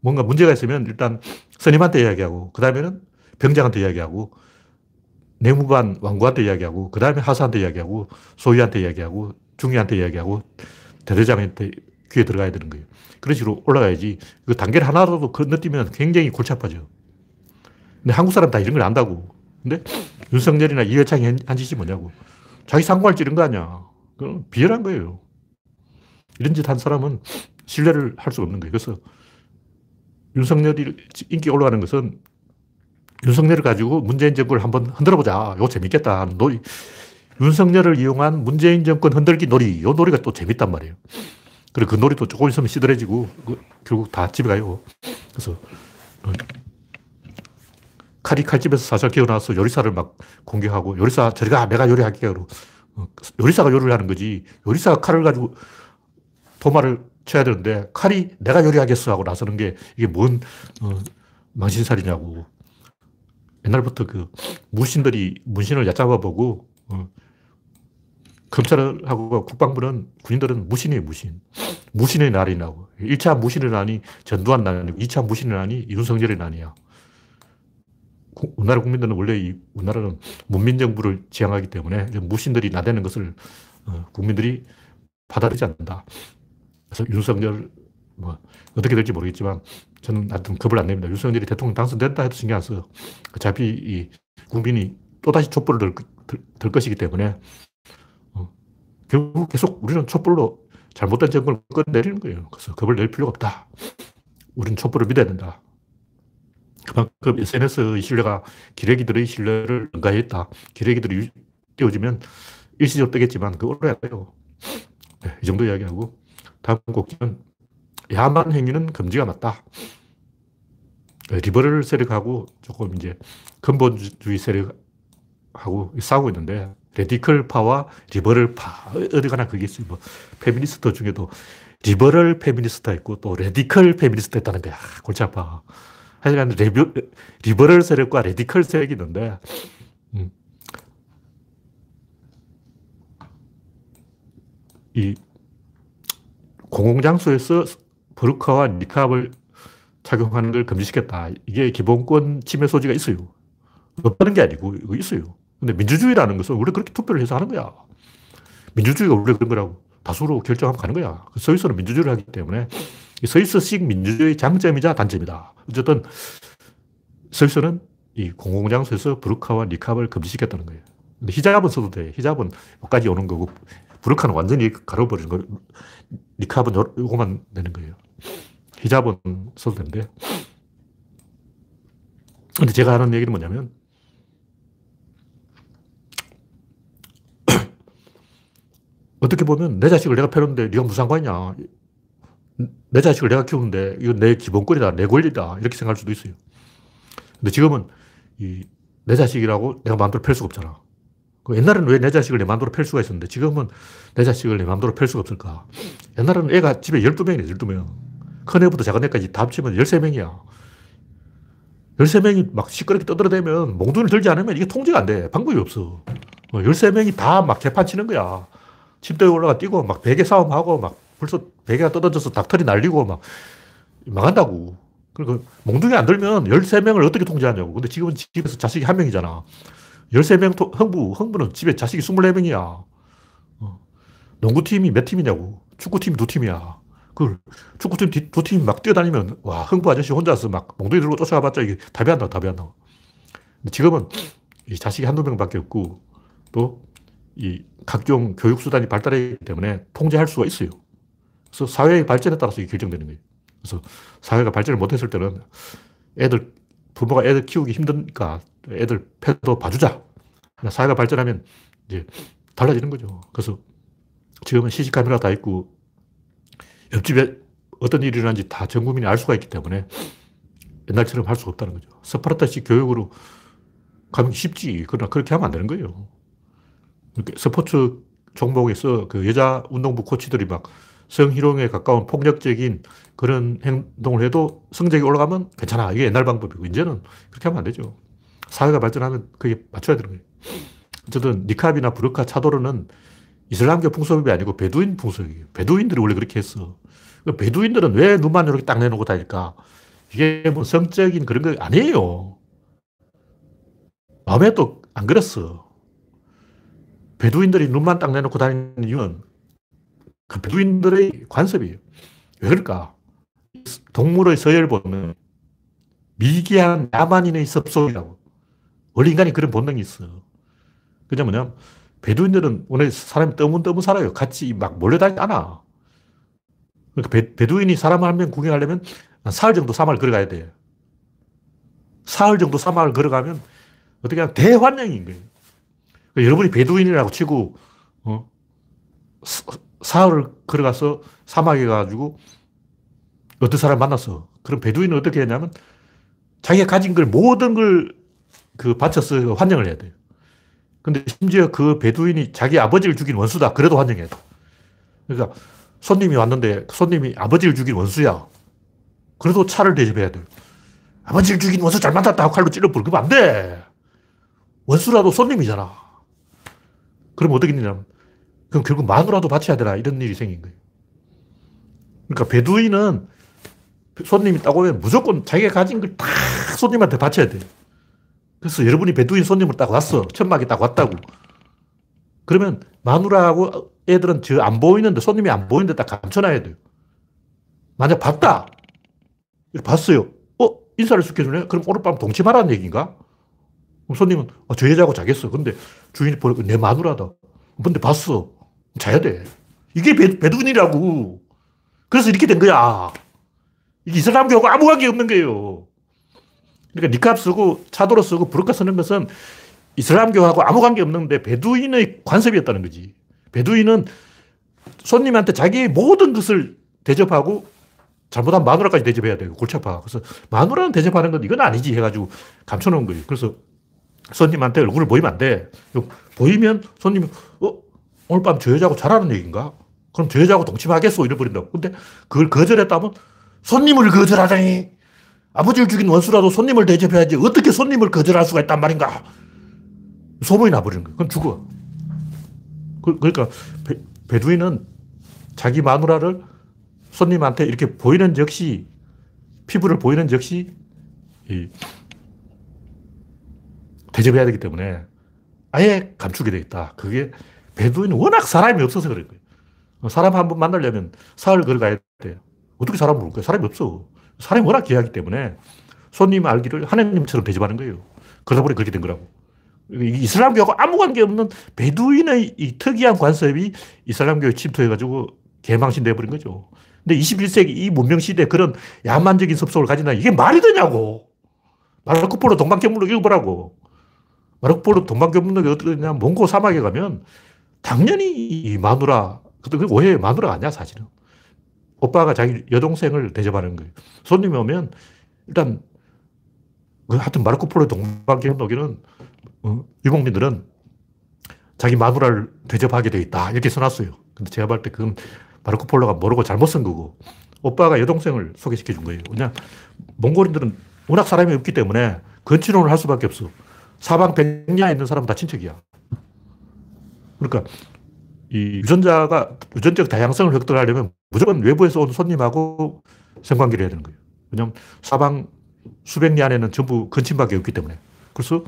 뭔가 문제가 있으면 일단 선임한테 이야기하고, 그 다음에는 병장한테 이야기하고, 내무반 왕구한테 이야기하고, 그 다음에 하사한테 이야기하고, 소위한테 이야기하고, 중위한테 이야기하고, 대대장한테 귀에 들어가야 되는 거예요. 그런 식으로 올라가야지. 그 단계를 하나라도 건너뛰면 굉장히 골치 아파져요. 근데 한국 사람 다 이런 걸 안다고. 근데 윤석열이나 이회창이 한 짓이 뭐냐고. 자기 상관을 찌른 거 아니야. 그건 비열한 거예요. 이런 짓 한 사람은 신뢰를 할 수가 없는 거예요. 그래서 윤석열이 인기 올라가는 것은 윤석열을 가지고 문재인 정부를 한번 흔들어보자. 이거 재밌겠다 하는 놀이. 윤석열을 이용한 문재인 정권 흔들기 놀이. 이 놀이가 또 재밌단 말이에요. 그리고 그 놀이도 조금 있으면 시들해지고 결국 다 집에 가요. 그래서 칼이 칼집에서 살살 기어나와서 요리사를 막 공격하고, 요리사 저리 가, 내가 요리할게. 요리사가 요리를 하는 거지. 요리사가 칼을 가지고 도마를 쳐야 되는데 칼이 내가 요리하겠어 하고 나서는 게 이게 뭔 망신살이냐고. 옛날부터 그 무신들이 문신을 얕잡아보고 검찰하고 국방부는, 군인들은 무신이에요, 무신. 무신의 날이 나고. 1차 무신의 난이 전두환 난이고, 2차 무신의 난이 윤석열의 난이야. 우리나라 국민들은 원래 이 우리나라는 문민정부를 지향하기 때문에 무신들이 나대는 것을 국민들이 받아들이지 않는다. 그래서 윤석열 뭐 어떻게 될지 모르겠지만 저는 하여튼 겁을 안 냅니다. 윤석열이 대통령 당선됐다 해도 신경 안 써요. 어차피 이 국민이 또다시 촛불을 들 것이기 때문에 결국 계속 우리는 촛불로 잘못된 정권을 끝내리는 거예요. 그래서 겁을 낼 필요가 없다. 우리는 촛불을 믿어야 된다. 그만큼 SNS의 신뢰가 기레기들의 신뢰를 능가했다. 기레기들이 띄워지면 일시적으로 뜨겠지만 그걸 올라야 돼요. 네, 이 정도 이야기하고 다음 곡기는 야만 행위는 금지가 맞다. 네, 리버럴 세력하고 조금 이제 근본주의 세력하고 싸우고 있는데 레디컬파와 리버럴파 어디 가나 그게 있어요. 뭐 페미니스트 중에도 리버럴 페미니스트가 있고 또 레디컬 페미니스트가 있다는 거야. 골치 아파. 하여간 리버럴 세력과 레디컬 세력이 있는데 이 공공장소에서 버르카와 니캅을 착용하는 걸 금지시켰다. 이게 기본권 침해 소지가 있어요. 없다는 게 아니고 이거 있어요. 근데 민주주의라는 것은 원래 그렇게 투표를 해서 하는 거야. 민주주의가 원래 그런 거라고. 다수로 결정하면 가는 거야. 서유서는 민주주의를 하기 때문에 서유서식 민주주의의 장점이자 단점이다. 어쨌든 서유서는 이 공공장소에서 부르카와 니캅을 금지시켰다는 거예요. 근데 히잡은 써도 돼. 히잡은 여기까지 오는 거고 부르카는 완전히 가려버리는 거예요. 니캅은 요거만 되는 거예요. 히잡은 써도 되는데. 근데 제가 하는 얘기는 뭐냐면 어떻게 보면 내 자식을 내가 패는데 네가 무슨 상관이냐. 내 자식을 내가 키우는데 이건 내 기본권이다. 내 권리다. 이렇게 생각할 수도 있어요. 근데 지금은 이 내 자식이라고 내가 마음대로 팰 수가 없잖아. 옛날에는 왜 내 자식을 내 마음대로 팰 수가 있었는데 지금은 내 자식을 내 마음대로 팰 수가 없을까. 옛날에는 애가 집에 12명이네. 12명. 큰 애부터 작은 애까지 다 합치면 13명이야. 13명이 막 시끄럽게 떠들어대면 몽둥이를 들지 않으면 이게 통제가 안 돼. 방법이 없어. 13명이 다 막 개판 치는 거야. 침대에 올라가 뛰고 막 베개 싸움하고 막 벌써 베개가 떨어져서 닭털이 날리고 막 망한다고. 그리고 몽둥이 안 들면 13명을 어떻게 통제하냐고. 근데 지금은 집에서 자식이 한 명이잖아. 13명, 흥부는 집에 자식이 24명이야. 농구팀이 몇 팀이냐고. 축구팀 두 팀이야. 그걸 축구팀 두 팀 막 뛰어다니면 와, 흥부 아저씨 혼자서 막 몽둥이 들고 쫓아가봤자 이게 답이 안 나와. 근데 지금은 이 자식이 한두 명밖에 없고 또 이 각종 교육수단이 발달했기 때문에 통제할 수가 있어요. 그래서 사회의 발전에 따라서 이게 결정되는 거예요. 그래서 사회가 발전을 못했을 때는 애들, 부모가 애들 키우기 힘드니까 애들 패도 봐주자. 사회가 발전하면 이제 달라지는 거죠. 그래서 지금은 CC카메라 다 있고 옆집에 어떤 일이 일어난지 다 전 국민이 알 수가 있기 때문에 옛날처럼 할 수가 없다는 거죠. 스파르타식 교육으로 가면 쉽지. 그러나 그렇게 하면 안 되는 거예요. 이렇게 스포츠 종목에서 그 여자 운동부 코치들이 막 성희롱에 가까운 폭력적인 그런 행동을 해도 성적이 올라가면 괜찮아. 이게 옛날 방법이고 이제는 그렇게 하면 안 되죠. 사회가 발전하면 그게 맞춰야 되는 거예요. 어쨌든 니캅이나 부르카 차도르는 이슬람교 풍습이 아니고 베두인 풍습이에요. 베두인들이 원래 그렇게 했어. 베두인들은 왜 눈만 이렇게 딱 내놓고 다닐까? 이게 뭐 성적인 그런 거 아니에요. 마음에 또 안 그랬어. 베두인들이 눈만 딱 내놓고 다니는 이유는 그 베두인들의 관습이에요. 왜 그럴까? 동물의 서열 보면 미개한 야만인의 섭속이라고. 원래 인간이 그런 본능이 있어. 그게 뭐냐면 베두인들은 원래 사람이 떠문떠문 살아요. 같이 막 몰려다니지 않아. 그러니까 베두인이 사람 한 명 구경하려면 한 사흘 정도 사막을 걸어가야 돼요. 사흘 정도 사막을 걸어가면 어떻게 하면 대환영인 거예요. 그러니까 여러분이 베두인이라고 치고 사흘을 걸어가서 사막에 가가지고 어떤 사람 만났어. 그럼 베두인은 어떻게 했냐면 자기가 가진 걸 모든 걸 그 바쳐서 환영을 해야 돼요. 근데 심지어 그 베두인이 자기 아버지를 죽인 원수다. 그래도 환영해요. 그러니까 손님이 왔는데 손님이 아버지를 죽인 원수야. 그래도 차를 대접해야 돼요. 아버지를 죽인 원수 잘 만났다 하고 칼로 찔러버려. 그러면 안 돼. 원수라도 손님이잖아. 그러면 어떻게 되냐면 그럼 결국 마누라도 바쳐야 되나 이런 일이 생긴 거예요. 그러니까 베두인은 손님이 딱 오면 무조건 자기가 가진 걸 다 손님한테 바쳐야 돼요. 그래서 여러분이 베두인 손님을 딱 왔어. 천막에 딱 왔다고. 그러면 마누라하고 애들은 저 안 보이는데, 손님이 안 보이는데 딱 감춰놔야 돼요. 만약 봤다. 봤어요. 인사를 시켜주네? 그럼 오늘 밤 동침하라는 얘기인가? 그럼 손님은 저 여자하고 자겠어. 근데 주인이 보니까 내 마누라다. 근데 봤어. 자야 돼. 이게 베두인이라고. 그래서 이렇게 된 거야. 이게 이슬람교하고 아무 관계 없는 거예요. 그러니까 니캅 쓰고 차도로 쓰고 부르카 쓰는 것은 이슬람교하고 아무 관계 없는데 베두인의 관습이었다는 거지. 베두인은 손님한테 자기의 모든 것을 대접하고 잘못한 마누라까지 대접해야 돼요. 골치 아파. 그래서 마누라는 대접하는 건 이건 아니지 해가지고 감춰놓은 거예요. 그래서 손님한테 얼굴을 보이면 안 돼. 보이면 손님이 오늘 밤 저 여자하고 자라는 얘기인가? 그럼 저 여자하고 동침하겠소 이래버린다고. 근데 그걸 거절했다면 손님을 거절하다니. 아버지를 죽인 원수라도 손님을 대접해야지 어떻게 손님을 거절할 수가 있단 말인가. 소문이 나버리는 거예요. 그럼 죽어. 그러니까 베두인은 자기 마누라를 손님한테 이렇게 보이는 즉시, 피부를 보이는 즉시 대접해야 되기 때문에 아예 감추게 되겠다. 그게 베두인은 워낙 사람이 없어서 그런 거예요. 사람 한 번 만나려면 사흘 걸어가야 돼요. 어떻게 사람을 볼까요? 사람이 없어. 사람이 워낙 귀하기 때문에 손님 알기를 하나님처럼 대접하는 거예요. 그러다 보니 그렇게 된 거라고. 이슬람교하고 아무 관계없는 베두인의 이 특이한 관습이 이슬람교에 침투해가지고 개망신돼버린 거죠. 근데 21세기 이 문명시대에 그런 야만적인 습성을 가진다는 이게 말이 되냐고. 마르코폴로 동방견문록 읽어보라고. 마르코폴로 동방견문록이 어떠냐 몽고 사막에 가면 당연히 이 마누라, 그것도 오해의 마누라가 아니야 사실은. 오빠가 자기 여동생을 대접하는 거예요. 손님이 오면 일단 하여튼 마르코폴로 동방견문록에는 유목민들은 자기 마누라를 대접하게 돼 있다 이렇게 써놨어요. 근데 제가 볼 때 그건 마르코폴로가 모르고 잘못 쓴 거고 오빠가 여동생을 소개시켜 준 거예요. 그냥 몽골인들은 워낙 사람이 없기 때문에 근친혼을 할 수밖에 없어. 사방 백야에 있는 사람은 다 친척이야. 그러니까 이 유전적 다양성을 획득하려면 무조건 외부에서 온 손님하고 성관계를 해야 되는 거예요. 왜냐하면 사방 수백 리 안에는 전부 근친밖에 없기 때문에. 그래서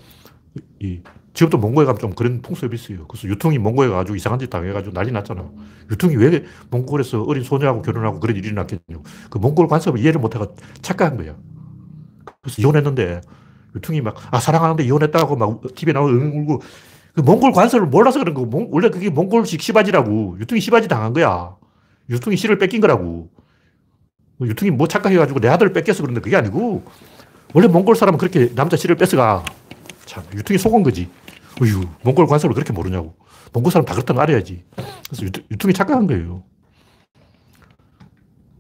이 지금도 몽고에 가면 좀 그런 풍습이 있어요. 그래서 유통이 몽고에 가가지고 이상한 짓 당해가지고 난리 났잖아. 유통이 왜 몽골에서 어린 소녀하고 결혼하고 그런 일이 났겠냐고. 그 몽골 관습을 이해를 못해가 착각한 거야. 그래서 이혼했는데 유통이 막, 아, 사랑하는데 이혼했다고 막 TV에 나오고 응 울고. 그 몽골 관습을 몰라서 그런 거고, 원래 그게 몽골식 시바지라고. 유통이 시바지 당한 거야. 유통이 씨를 뺏긴 거라고. 유통이 뭐 착각해가지고 내 아들을 뺏겨서 그런데 그게 아니고, 원래 몽골 사람은 그렇게 남자 씨를 뺏어가. 참, 유통이 속은 거지. 어휴, 몽골 관습을 그렇게 모르냐고. 몽골 사람 다 그렇다는 거 알아야지. 그래서 유통이 착각한 거예요.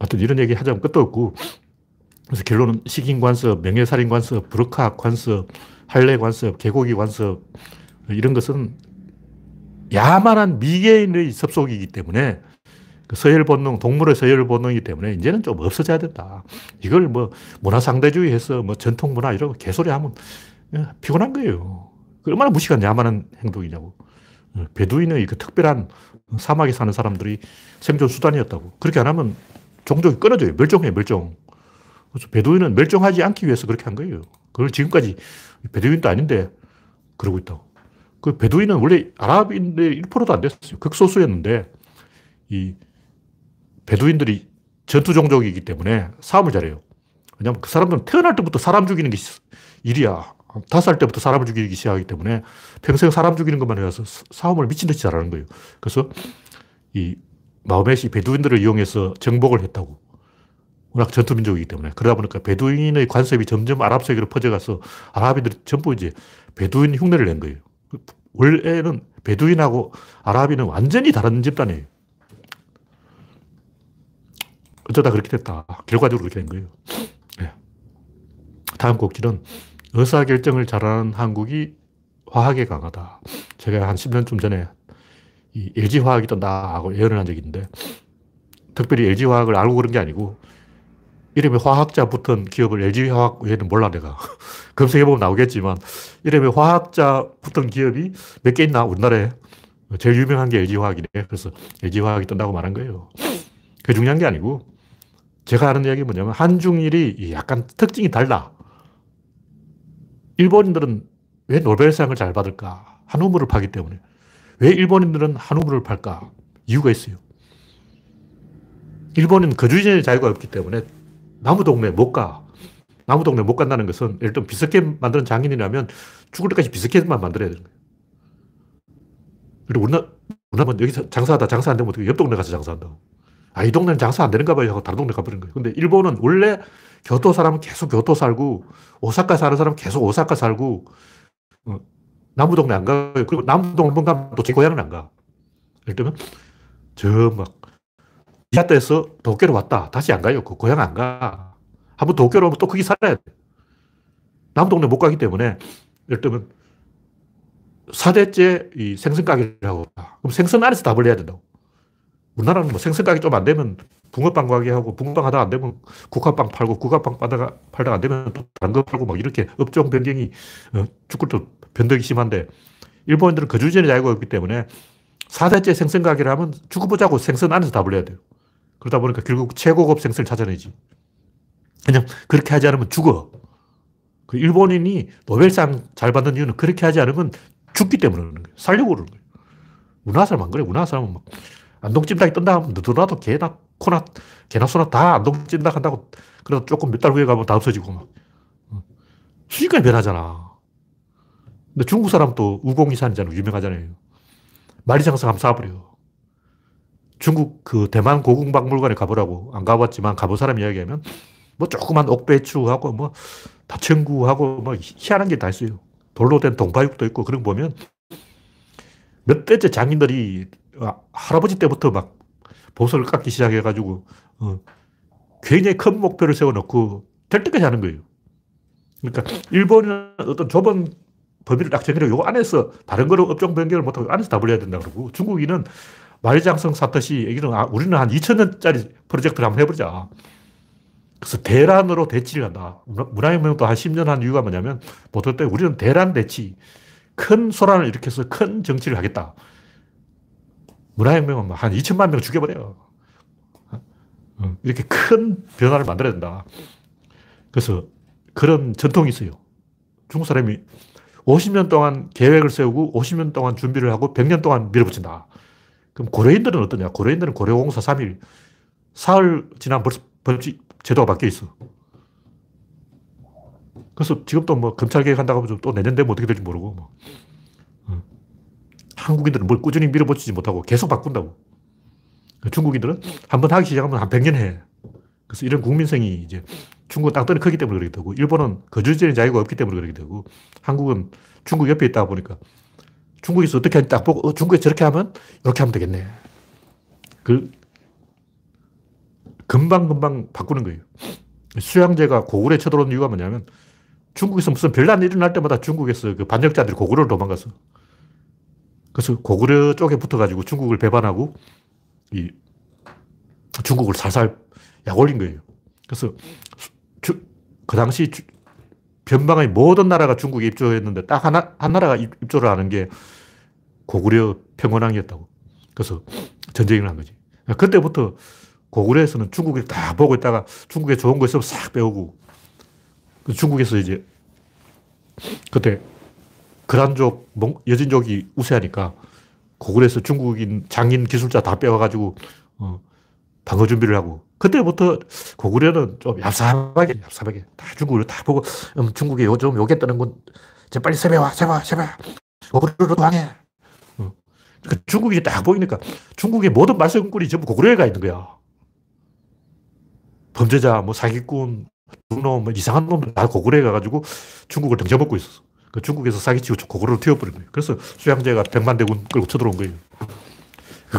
하여튼 이런 얘기 하자면 끝도 없고. 그래서 결론은 식인 관습, 명예살인 관습, 브르카 관습, 할례 관습, 개고기 관습, 이런 것은 야만한 미개인의 섭속이기 때문에, 서열 본능, 동물의 서열 본능이기 때문에 이제는 좀 없어져야 된다. 이걸 뭐 문화 상대주의해서 뭐 전통 문화 이런 거 개소리 하면 피곤한 거예요. 얼마나 무식한 야만한 행동이냐고. 베두인의 그 특별한 사막에 사는 사람들이 생존 수단이었다고. 그렇게 안 하면 종족이 끊어져요. 멸종해, 멸종. 그래서 베두인은 멸종하지 않기 위해서 그렇게 한 거예요. 그걸 지금까지 베두인도 아닌데 그러고 있다고. 그 베두인은 원래 아랍인들의 1%도 안 됐어요. 극소수였는데 이 베두인들이 전투 종족이기 때문에 싸움을 잘해요. 왜냐하면 그 사람들은 태어날 때부터 사람 죽이는 게 일이야. 5살 때부터 사람을 죽이기 시작하기 때문에 평생 사람 죽이는 것만 해서 싸움을 미친 듯이 잘하는 거예요. 그래서 이 마호멧이 베두인들을 이용해서 정복을 했다고. 워낙 전투민족이기 때문에. 그러다 보니까 베두인의 관습이 점점 아랍 세계로 퍼져가서 아랍인들이 전부 이제 베두인 흉내를 낸 거예요. 원래는 베두인하고 아랍인은 완전히 다른 집단이에요. 어쩌다 그렇게 됐다. 결과적으로 그렇게 된 거예요. 네. 다음 곡지는 의사결정을 잘하는 한국이 화학에 강하다. 제가 한 10년쯤 전에 이 LG화학이 뜬다 하고 예언을 한 적이 있는데, 특별히 LG화학을 알고 그런 게 아니고 이름에 화학자 붙은 기업을 LG화학 외에는 몰라 내가. 검색해보면 나오겠지만 이름에 화학자 붙은 기업이 몇 개 있나 우리나라에. 제일 유명한 게 LG화학이네. 그래서 LG화학이 뜬다고 말한 거예요. 그게 중요한 게 아니고 제가 하는 이야기는 뭐냐면 한중일이 약간 특징이 달라. 일본인들은 왜 노벨상을 잘 받을까? 한우물을 파기 때문에. 왜 일본인들은 한우물을 팔까? 이유가 있어요. 일본은 거주의 자유가 없기 때문에 남의 동네에 못 가. 남의 동네에 못 간다는 것은 예를 들면 비스켓 만드는 장인이라면 죽을 때까지 비스켓만 만들어야 되는 거예요. 그리고 우리나라는 여기서 장사하다 장사 안 되면 어떻게 옆 동네 가서 장사한다고. 아, 이 동네는 장사 안 되는가 봐요 하고 다른 동네 가버린 거예요. 근데 일본은 원래 교토 사람은 계속 교토 살고, 오사카 사는 사람은 계속 오사카 살고, 남부동네 안 가요. 그리고 남부동네 한번 가면 또 제 고향은 안 가. 예를 들면, 저 막, 이하타에서 도쿄로 왔다. 다시 안 가요. 그 고향 안 가. 한번 도쿄로 오면 또 거기 살아야 돼. 남부동네 못 가기 때문에, 예를 들면, 4대째 이 생선가게를 하고, 그럼 생선 안에서 답을 해야 된다고. 우리나라는 뭐 생선가게 좀 안 되면 붕어빵 가게 하고, 붕어빵 하다 안 되면 국화빵 팔고, 국화빵 팔다가 안 되면 또 다른 거 팔고, 막 이렇게 업종 변경이, 죽을도 변덕이 심한데, 일본인들은 거주전의 자유가 없기 때문에 4대째 생선가게를 하면 죽어보자고 생선 안에서 답을 해야 돼요. 그러다 보니까 결국 최고급 생선을 찾아내지. 그냥 그렇게 하지 않으면 죽어. 그 일본인이 노벨상 잘 받는 이유는 그렇게 하지 않으면 죽기 때문에 그러는 거예요. 살려고 그러는 거예요. 우리나라 사람 안 그래. 우리나라 사람은 막, 안동찜닭이 뜬다 하면 너도나도 개나 코나 개나 소나 다 안동찜닭 한다고. 그러다 조금 몇 달 후에 가면 다 없어지고 막 순식간에 변하잖아. 근데 중국 사람 또 우공이산이잖아. 유명하잖아요. 만리장성하면 사버려. 중국 그 대만 고궁박물관에 가보라고. 안 가봤지만 가본 사람 이야기하면 뭐 조그만 옥배추하고 뭐 다천구하고 뭐 희한한 게 다 있어요. 돌로 된 동파육도 있고. 그런 거 보면 몇 대째 장인들이 할아버지 때부터 막 보석을 깎기 시작해가지고 굉장히 큰 목표를 세워놓고 될 때까지 하는 거예요. 그러니까 일본은 어떤 좁은 범위를 딱 정해놓고 요 안에서 다른 거로 업종 변경을 못하고 안에서 답을 해야 된다 그러고, 중국인은 만리장성 사듯이 우리는 한 2000년짜리 프로젝트를 한번 해보자. 그래서 대란으로 대치를 한다. 문화혁명도 한 10년 한 이유가 뭐냐면 보통 때 우리는 대란 대치, 큰 소란을 일으켜서 큰 정치를 하겠다. 문화혁명은 한 2천만 명 죽여버려요. 이렇게 큰 변화를 만들어야 된다. 그래서 그런 전통이 있어요. 중국 사람이 50년 동안 계획을 세우고 50년 동안 준비를 하고 100년 동안 밀어붙인다. 그럼 고려인들은 어떠냐? 고려인들은 고려공사 3일, 사흘 지난 벌칙 제도가 바뀌어 있어. 그래서 지금 또 뭐 검찰개혁 한다고 하면 또 내년 되면 어떻게 될지 모르고 뭐. 한국인들은 뭘 꾸준히 밀어붙이지 못하고 계속 바꾼다고. 중국인들은 한 번 하기 시작하면 한 100년 해. 그래서 이런 국민성이 이제 중국은 땅덩이 크기 때문에 그렇게 되고, 일본은 거주지의 자유가 없기 때문에 그렇게 되고, 한국은 중국 옆에 있다 보니까 중국에서 어떻게 하는지 딱 보고, 중국에 저렇게 하면 이렇게 하면 되겠네. 금방금방 바꾸는 거예요. 수양제가 고구려에 쳐들어온 이유가 뭐냐면, 중국에서 무슨 별난 일이 일어날 때마다 중국에서 그 반역자들이 고구려로 도망갔어. 그래서 고구려 쪽에 붙어가지고 중국을 배반하고 중국을 살살 약올린 거예요. 그래서 그 당시 변방의 모든 나라가 중국에 입조했는데 딱 한 나라가 입조를 하는 게 고구려 평원왕이었다고. 그래서 전쟁을 한 거지. 그때부터 고구려에서는 중국을 다 보고 있다가 중국에 좋은 거 있으면 싹 배우고, 중국에서 이제 그때 그란족, 여진족이 우세하니까 고구려에서 중국인 장인 기술자 다 빼와가지고 방어 준비를 하고, 그때부터 고구려는 좀 얍삽하게 다 중국을 다 보고, 중국에 요즘 요게 뜨는 건 재빨리 세배와 세배와 고구려로 도망해. 그러니까 중국이 딱 보이니까 중국의 모든 말썽꾼이 전부 고구려에 가 있는 거야. 범죄자, 뭐 사기꾼, 중놈, 뭐 이상한 놈들 다 고구려에 가가지고 중국을 등져먹고 있었어. 그 중국에서 사기치고 고구려로 튀어버린 거예요. 그래서 수양제가 100만 대군 끌고 쳐들어온 거예요.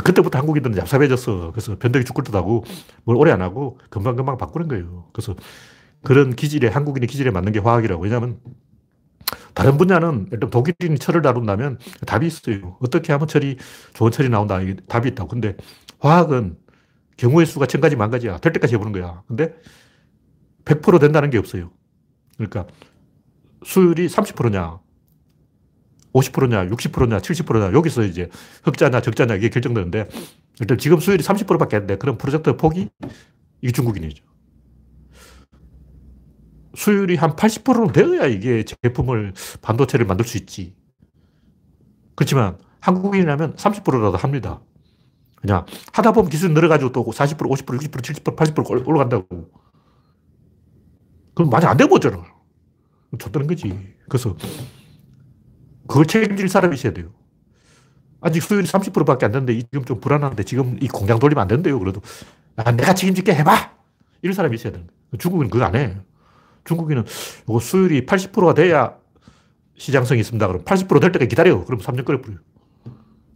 그때부터 한국인들은 얍삽해졌어. 그래서 변덕이 죽을 듯하고 뭘 오래 안 하고 금방금방 바꾸는 거예요. 그래서 그런 기질에, 한국인의 기질에 맞는 게 화학이라고. 왜냐하면 다른 분야는 일단 독일인이 철을 다룬다면 답이 있어요. 어떻게 하면 철이 좋은 철이 나온다, 이게 답이 있다고. 근데 화학은 경우의 수가 1000가지, 10,000가지야. 될 때까지 해보는 거야. 근데 100% 된다는 게 없어요. 그러니까 수율이 30%냐, 50%냐, 60%냐, 70%냐, 여기서 이제 흑자냐, 적자냐, 이게 결정되는데, 일단 지금 수율이 30%밖에 안 돼. 그럼 프로젝트 폭이, 이게 중국인이죠. 수율이 한 80%는 되어야 이게 제품을, 반도체를 만들 수 있지. 그렇지만 한국인이라면 30%라도 합니다. 그냥 하다 보면 기술이 늘어가지고 또 40%, 50%, 60%, 70%, 80% 올라간다고. 그럼 많이 안 되고 어쩌나. 줬다는 거지. 그래서 그걸 책임질 사람이 있어야 돼요. 아직 수율이 30%밖에 안 되는데 지금 좀 불안한데 지금 이 공장 돌리면 안 된대요. 그래도 내가 책임질게 해봐. 이런 사람이 있어야 되는 거예요. 중국인은 그거 안 해. 중국인은 이거 수율이 80%가 돼야 시장성이 있습니다. 그럼 80% 될 때까지 기다려. 그럼 3년 끓여버려요.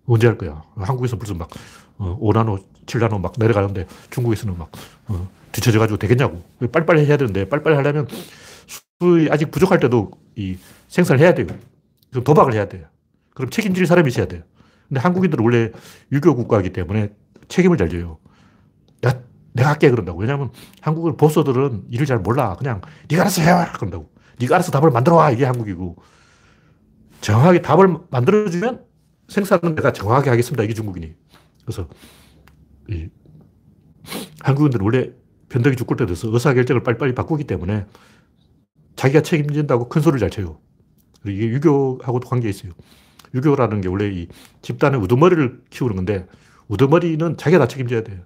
언제 할 거야? 한국에서 벌써 막 5나노, 7나노 막 내려가는데 중국에서는 막 뒤쳐져가지고 되겠냐고. 빨리빨리 해야 되는데, 빨리빨리 하려면 수율이 아직 부족할 때도 이 생산을 해야 돼요. 그럼 도박을 해야 돼요. 그럼 책임질 사람이 있어야 돼요. 근데 한국인들은 원래 유교 국가이기 때문에 책임을 잘 져요. 내가 할게 그런다고. 왜냐하면 한국은 보수들은 일을 잘 몰라. 그냥 네가 알아서 해와 그런다고. 네가 알아서 답을 만들어와, 이게 한국이고. 정확하게 답을 만들어주면 생산은 내가 정확하게 하겠습니다, 이게 중국이니. 그래서 이 한국인들은 원래 변덕이 죽을 때 돼서 의사결정을 빨리빨리 바꾸기 때문에 자기가 책임진다고 큰 소리를 잘 쳐요. 이게 유교하고도 관계 있어요. 유교라는 게 원래 이 집단의 우두머리를 키우는 건데, 우두머리는 자기가 다 책임져야 돼요.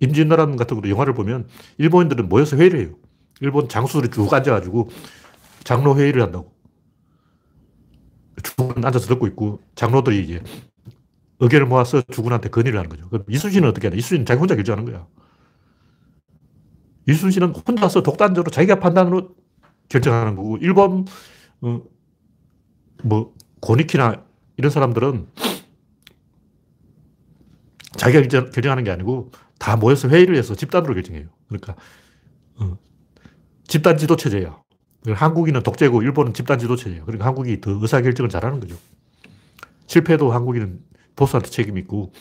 임진왜란 같은 것도 영화를 보면 일본인들은 모여서 회의를 해요. 일본 장수들이 쭉 앉아가지고 장로 회의를 한다고. 주군 앉아서 듣고 있고, 장로들이 이제 의견을 모아서 주군한테 건의를 하는 거죠. 그럼 이순신은 어떻게 하냐? 이순신은 자기 혼자 결정하는 거야. 이순신은 혼자서 독단적으로 자기가 판단으로 결정하는 거고, 일본 뭐 고니키나 이런 사람들은 자기가 결정하는 게 아니고 다 모여서 회의를 해서 집단으로 결정해요. 그러니까 집단 지도 체제야. 한국인은 독재고 일본은 집단 지도 체제야. 그러니까 한국이 더 의사결정을 잘하는 거죠. 실패도 한국인은 보수한테 책임이 있고,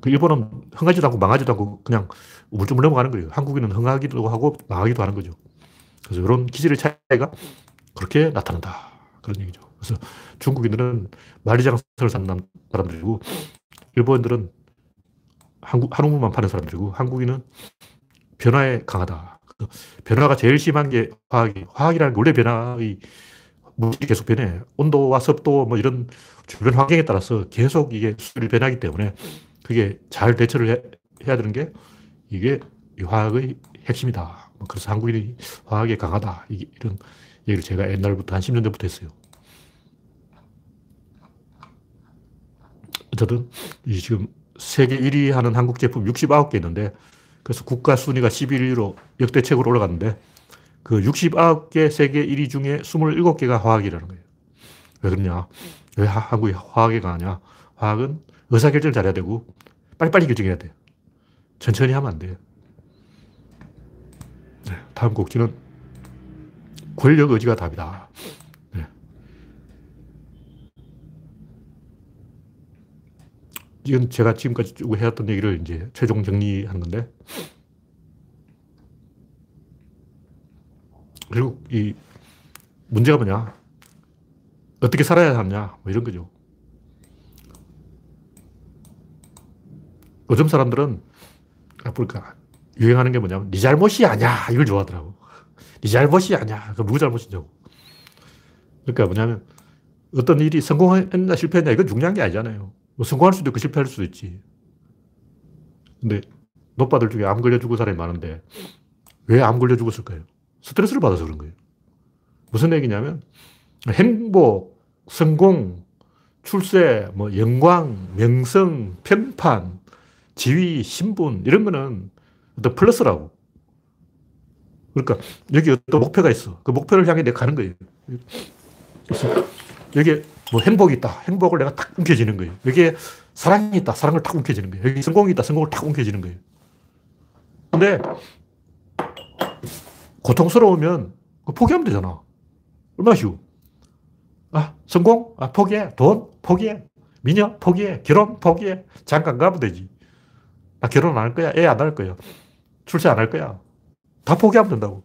그 일본은 흥하지도 않고 망하지도 않고 그냥 우물쭈물 넘어가는 거예요. 한국인은 흥하기도 하고 망하기도 하는 거죠. 그래서 이런 기질의 차이가 그렇게 나타난다, 그런 얘기죠. 그래서 중국인들은 만리장성을 사는 사람들이고, 일본인들은 한우만 파는 사람들이고, 한국인은 변화에 강하다. 변화가 제일 심한 게 화학이라는 게 원래 변화의 물질이 계속 변해. 온도와 습도 뭐 이런 주변 환경에 따라서 계속 이게 수질이 변하기 때문에 그게 잘 대처를 해야 되는 게 이게 이 화학의 핵심이다. 그래서 한국인이 화학에 강하다. 이런 얘기를 제가 옛날부터 한 10년 전부터 했어요. 어쨌든 이 지금 세계 1위 하는 한국 제품 69개 있는데 그래서 국가 순위가 11위로 역대 최고로 올라갔는데 그 69개 세계 1위 중에 27개가 화학이라는 거예요. 왜 그러냐? 왜 한국이 화학에 강하냐? 화학은 의사결정을 잘해야 되고 빨리빨리 결정해야 돼요. 천천히 하면 안 돼요. 네, 다음 곡지는 권력 의지가 답이다. 네. 이건 제가 지금까지 쭉 해왔던 얘기를 이제 최종 정리하는 건데 결국 이 문제가 뭐냐, 어떻게 살아야 하느냐, 뭐 이런 거죠. 요즘 사람들은 그러니까 유행하는 게 뭐냐면 네 잘못이 아니야 이걸 좋아하더라고. 네 잘못이 아니야. 그럼 누구 잘못이냐고. 그러니까 뭐냐면 어떤 일이 성공했나 실패했나 이건 중요한 게 아니잖아요. 뭐 성공할 수도 있고 실패할 수도 있지. 근데 노빠들 중에 암 걸려 죽은 사람이 많은데 왜 암 걸려 죽었을까요? 스트레스를 받아서 그런 거예요. 무슨 얘기냐면 행복, 성공, 출세, 뭐 영광, 명성, 평판, 지위, 신분 이런 거는 어떤 플러스라고. 그러니까 여기 어떤 목표가 있어. 그 목표를 향해 내가 가는 거예요. 그래서 여기에 뭐 행복이 있다. 행복을 내가 탁 움켜쥐는 거예요. 여기에 사랑이 있다. 사랑을 탁 움켜쥐는 거예요. 여기 성공이 있다. 성공을 탁 움켜쥐는 거예요. 근데 고통스러우면 포기하면 되잖아. 얼마나 쉬워. 아, 성공? 아, 포기해. 돈? 포기해. 미녀? 포기해. 결혼? 포기해. 잠깐 가면 되지. 나 결혼 안 할 거야. 애 안 할 거야. 출세 안 할 거야. 다 포기하면 된다고.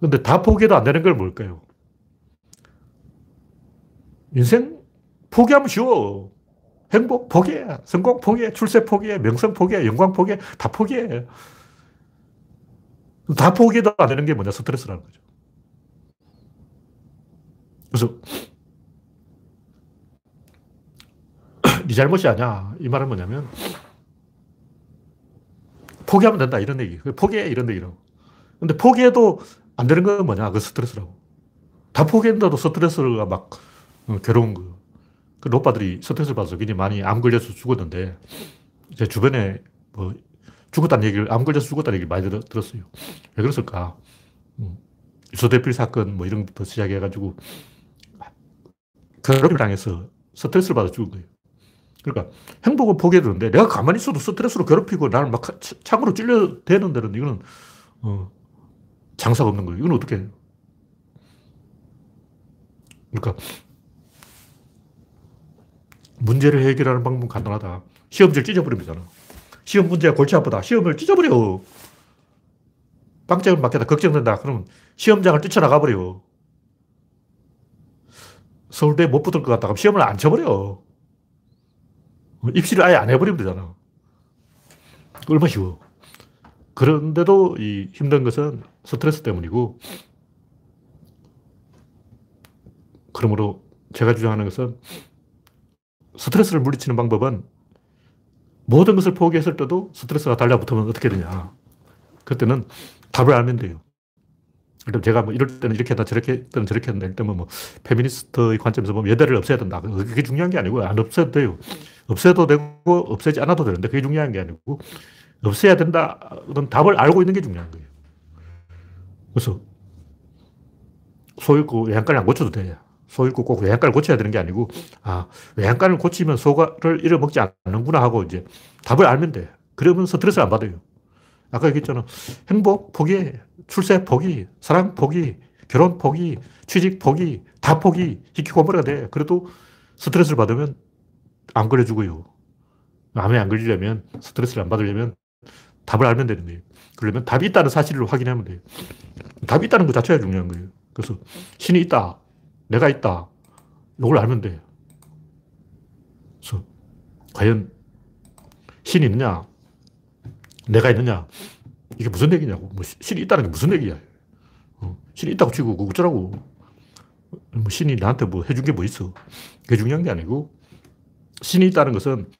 근데 다 포기해도 안 되는 걸 뭘까요? 인생 포기하면 쉬워. 행복 포기해. 성공 포기해. 출세 포기해. 명성 포기해. 영광 포기해. 다 포기해. 다 포기해도 안 되는 게 뭐냐? 스트레스라는 거죠. 그래서 네 잘못이 아니야. 이 말은 뭐냐면 포기하면 된다 이런 얘기. 포기해 이런 얘기라고. 근데 포기해도 안 되는 건 뭐냐? 그 스트레스라고. 다 포기한다도 스트레스가 막 괴로운 거. 그 노빠들이 스트레스를 받아서 굉장히 많이 암 걸려서 죽었는데 제 주변에 뭐 죽었다는 얘기를, 암 걸려서 죽었다는 얘기를 많이 들었어요. 왜 그랬을까? 유서대필 사건 뭐 이런 것부터 시작해가지고 괴롭힘을 당해서 스트레스를 받아 죽은 거예요. 그러니까 행복은 포기해두는데 내가 가만히 있어도 스트레스로 괴롭히고 나를 막 창으로 찔려대는 데는 이거는 장사가 없는 거예요. 이건 어떻게 해요? 그러니까 문제를 해결하는 방법은 간단하다. 시험지를 찢어버리면 되잖아. 시험 문제가 골치 아프다. 시험을 찢어버려. 빵점을 맞겠다. 걱정된다. 그러면 시험장을 뛰쳐나가버려. 서울대에 못 붙을 것 같다. 그럼 시험을 안 쳐버려. 입시를 아예 안 해버리면 되잖아. 얼마나 쉬워. 그런데도 이 힘든 것은 스트레스 때문이고, 그러므로 제가 주장하는 것은 스트레스를 물리치는 방법은 모든 것을 포기했을 때도 스트레스가 달라붙으면 어떻게 되냐. 그때는 답을 알면 돼요. 일단 제가 뭐 이럴 때는 이렇게 했다, 저렇게 했다, 저렇게 했다, 일단 뭐 페미니스트의 관점에서 보면 여대를 없애야 된다. 그게 중요한 게 아니고, 안 없애도 돼요. 없애도 되고, 없애지 않아도 되는데, 그게 중요한 게 아니고, 없애야 된다. 그런 답을 알고 있는 게 중요한 거예요. 그래서, 소 잃고 외양간을 안 고쳐도 돼요. 소 잃고 꼭 외양간을 고쳐야 되는 게 아니고, 아, 외양간을 고치면 소를 잃어먹지 않는구나 하고 이제 답을 알면 돼. 그러면 스트레스를 안 받아요. 아까 얘기했잖아. 행복 포기, 출세 포기, 사랑 포기, 결혼 포기, 취직 포기, 다 포기, 히키코모리가 돼. 그래도 스트레스를 받으면 안 걸려 죽어요. 암에 안 걸리려면, 스트레스를 안 받으려면 답을 알면 되는 거예요. 그러면 답이 있다는 사실을 확인하면 돼요. 답이 있다는 것 자체가 중요한 거예요. 그래서 신이 있다, 내가 있다, 이걸 알면 돼요. 그래서 과연 신이 있느냐? 내가 있느냐? 이게 무슨 얘기냐고. 뭐 신이 있다는 게 무슨 얘기야. 신이 있다고 치고 어쩌라고. 뭐 신이 나한테 뭐 해준 게 뭐 있어. 그게 중요한 게 아니고, 신이 있다는 것은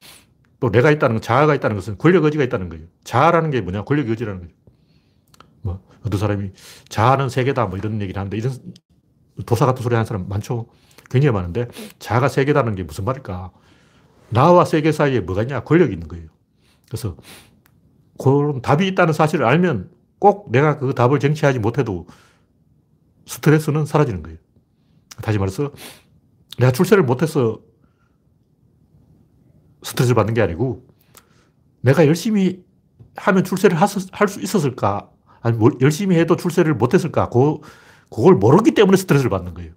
또 내가 있다는 것, 자아가 있다는 것은 권력 의지가 있다는 거예요. 자아라는 게 뭐냐? 권력 의지라는 거죠. 뭐, 어떤 사람이 자아는 세계다 뭐 이런 얘기를 하는데, 이런 도사 같은 소리 하는 사람 많죠. 굉장히 많은데, 자아가 세계다는 게 무슨 말일까? 나와 세계 사이에 뭐가 있냐? 권력이 있는 거예요. 그래서 그런 답이 있다는 사실을 알면 꼭 내가 그 답을 쟁취하지 못해도 스트레스는 사라지는 거예요. 다시 말해서 내가 출세를 못해서 스트레스를 받는 게 아니고, 내가 열심히 하면 출세를 할 수 있었을까? 아니, 뭐 열심히 해도 출세를 못했을까? 그걸 모르기 때문에 스트레스를 받는 거예요.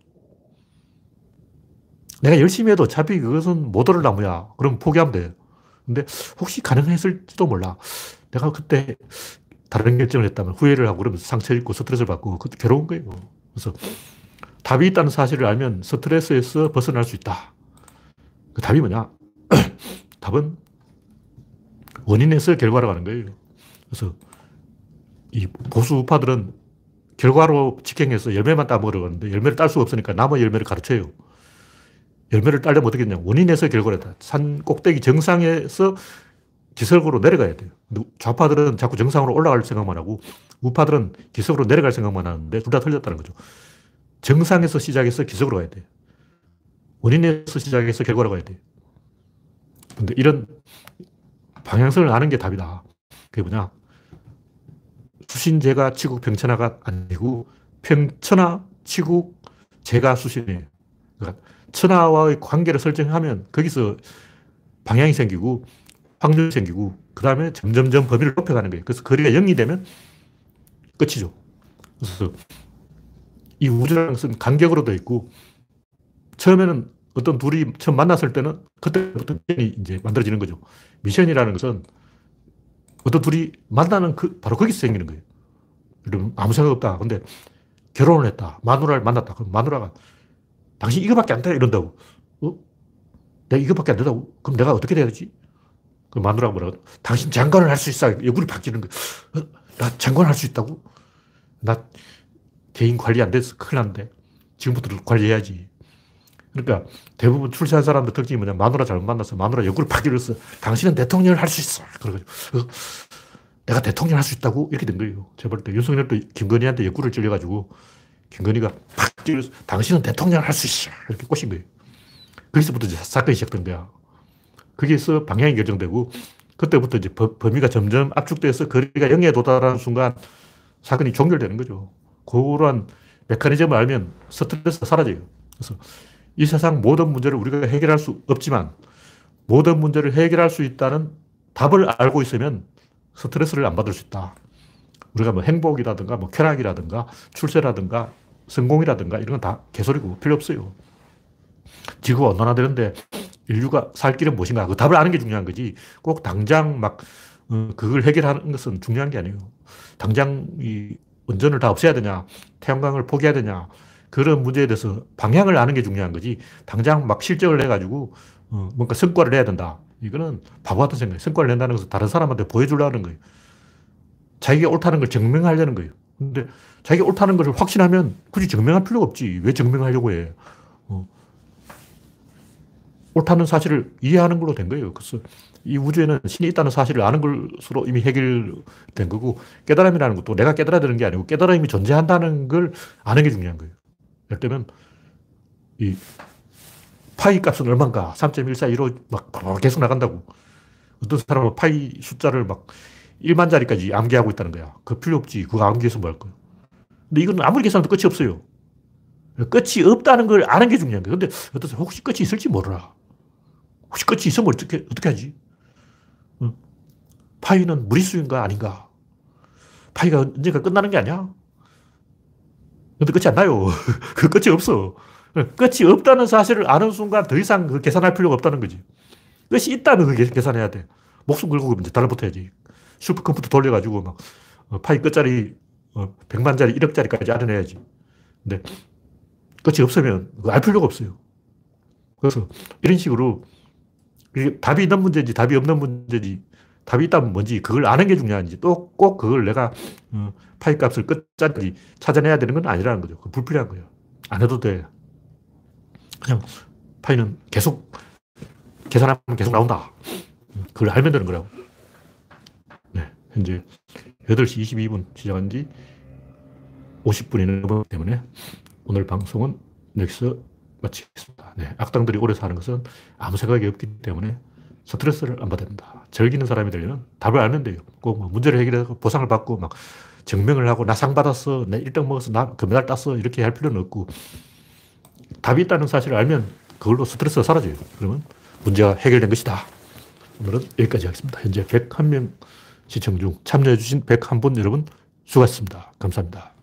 내가 열심히 해도 어차피 그것은 못 오를 나무야. 그럼 포기하면 돼요. 근데 혹시 가능했을지도 몰라. 내가 그때 다른 결정을 했다면 후회를 하고 그러면서 상처 입고 스트레스를 받고 그것도 괴로운 거예요. 그래서 답이 있다는 사실을 알면 스트레스에서 벗어날 수 있다. 그 답이 뭐냐? 답은 원인에서 결과로 가는 거예요. 그래서 이 보수 우파들은 결과로 직행해서 열매만 따먹으려고 하는데 열매를 딸 수가 없으니까 남의 열매를 가르쳐요. 열매를 따려면 어떻게 되냐? 원인에서 결과라다. 산 꼭대기 정상에서 기슭으로 내려가야 돼요. 근데 좌파들은 자꾸 정상으로 올라갈 생각만 하고 우파들은 기슭으로 내려갈 생각만 하는데 둘 다 틀렸다는 거죠. 정상에서 시작해서 기슭으로 가야 돼요. 원인에서 시작해서 결과로 가야 돼요. 근데 이런 방향성을 아는 게 답이다. 그게 뭐냐? 수신제가 치국 평천하가 아니고 평천하 치국 제가 수신이에요. 그러니까 천하와의 관계를 설정하면 거기서 방향이 생기고 확률이 생기고 그 다음에 점점점 범위를 높여가는 거예요. 그래서 거리가 0이 되면 끝이죠. 그래서 이 우주라는 것은 간격으로 되어 있고, 처음에는 어떤 둘이 처음 만났을 때는 그때부터 미션이 이제 만들어지는 거죠. 미션이라는 것은 어떤 둘이 만나는 그 바로 거기서 생기는 거예요. 그럼 아무 생각 없다. 근데 결혼을 했다. 마누라를 만났다. 그럼 마누라가 당신 이거밖에 안 돼 이런다고. 어? 내가 이거밖에 안 된다고? 그럼 내가 어떻게 돼야 되지? 그 마누라가 뭐라고? 당신 장관을 할 수 있어. 얼굴이 바뀌는 거야. 어? 나 장관을 할 수 있다고? 나 개인 관리 안 돼서 큰일 난데. 지금부터 관리해야지. 그러니까 대부분 출세한 사람들 특징이 뭐냐? 마누라 잘못 만나서 마누라 얼굴이 바뀌었어. 당신은 대통령을 할 수 있어. 그러고 내가 대통령을 할 수 있다고? 이렇게 된 거예요. 제가 볼 때 윤석열도 김건희한테 옆구리를 찔려가지고 김건희가 팍 찔려서 당신은 대통령을 할 수 있어. 이렇게 꼬신 거예요. 거기서부터 이제 사건이 시작된 거야. 거기에서 방향이 결정되고, 그때부터 이제 범위가 점점 압축돼서 거리가 0에 도달하는 순간 사건이 종결되는 거죠. 그러한 메커니즘을 알면 스트레스가 사라져요. 그래서 이 세상 모든 문제를 우리가 해결할 수 없지만 모든 문제를 해결할 수 있다는 답을 알고 있으면 스트레스를 안 받을 수 있다. 우리가 뭐 행복이라든가 뭐 쾌락이라든가 출세라든가 성공이라든가 이런 건 다 개소리고 필요 없어요. 지구가 온난화되는데 인류가 살 길은 무엇인가? 그 답을 아는 게 중요한 거지. 꼭 당장 막 그걸 해결하는 것은 중요한 게 아니에요. 당장 이 원전을 다 없애야 되냐? 태양광을 포기해야 되냐? 그런 문제에 대해서 방향을 아는 게 중요한 거지. 당장 막 실적을 내가지고 뭔가 성과를 내야 된다. 이거는 바보 같은 생각이에요. 성과를 낸다는 것은 다른 사람한테 보여주려고 하는 거예요. 자기가 옳다는 걸 증명하려는 거예요. 근데 자기가 옳다는 것을 확신하면 굳이 증명할 필요가 없지. 왜 증명하려고 해? 옳다는 사실을 이해하는 걸로 된 거예요. 그래서 이 우주에는 신이 있다는 사실을 아는 것으로 이미 해결된 거고, 깨달음이라는 것도 내가 깨달아야 되는 게 아니고 깨달음이 존재한다는 걸 아는 게 중요한 거예요. 예를 들면 이 파이 값은 얼마인가? 3.1415 막 계속 나간다고. 어떤 사람은 파이 숫자를 막 1만 자리까지 암기하고 있다는 거야. 그거 필요 없지. 그거 암기해서 뭐 할 거야. 근데 이건 아무리 계산해도 끝이 없어요. 끝이 없다는 걸 아는 게 중요한 거예요. 근데 어떤 사람은 혹시 끝이 있을지 몰라. 혹시 끝이 있으면 어떻게 하지? 파이는 무리수인가 아닌가? 파이가 언젠가 끝나는 게 아니야? 근데 끝이 안 나요. 그 끝이 없어. 끝이 없다는 사실을 아는 순간 더 이상 그 계산할 필요가 없다는 거지. 끝이 있다면 그 계산해야 돼. 목숨 걸고 이제 달라붙어야지. 슈퍼컴퓨터 돌려가지고 막 파이 끝자리 100만 자리, 1억 자리까지 알아내야지. 근데 끝이 없으면 알 필요가 없어요. 그래서 이런 식으로 이게 답이 있는 문제인지 답이 없는 문제인지, 답이 있다면 뭔지, 그걸 아는 게 중요한지, 또 꼭 그걸 내가 파이 값을 끝까지 찾아내야 되는 건 아니라는 거죠. 불필요한 거예요. 안 해도 돼. 그냥 파이는 계속 계산하면 계속 나온다. 그걸 알면 되는 거라고. 네, 현재 8시 22분 시작한 지 50분이 넘었기 때문에 오늘 방송은 여기서 마치겠습니다. 네, 악당들이 오래 사는 것은 아무 생각이 없기 때문에 스트레스를 안 받아야 된다. 즐기는 사람이 되려면 답을 알면 돼요. 꼭 뭐 문제를 해결하고 보상을 받고 막 증명을 하고 나 상 받았어, 내 1등 먹었어, 나 금메달 땄어 이렇게 할 필요는 없고 답이 있다는 사실을 알면 그걸로 스트레스가 사라져요. 그러면 문제가 해결된 것이다. 오늘은 여기까지 하겠습니다. 현재 101명 시청 중 참여해주신 101분 여러분 수고하셨습니다. 감사합니다.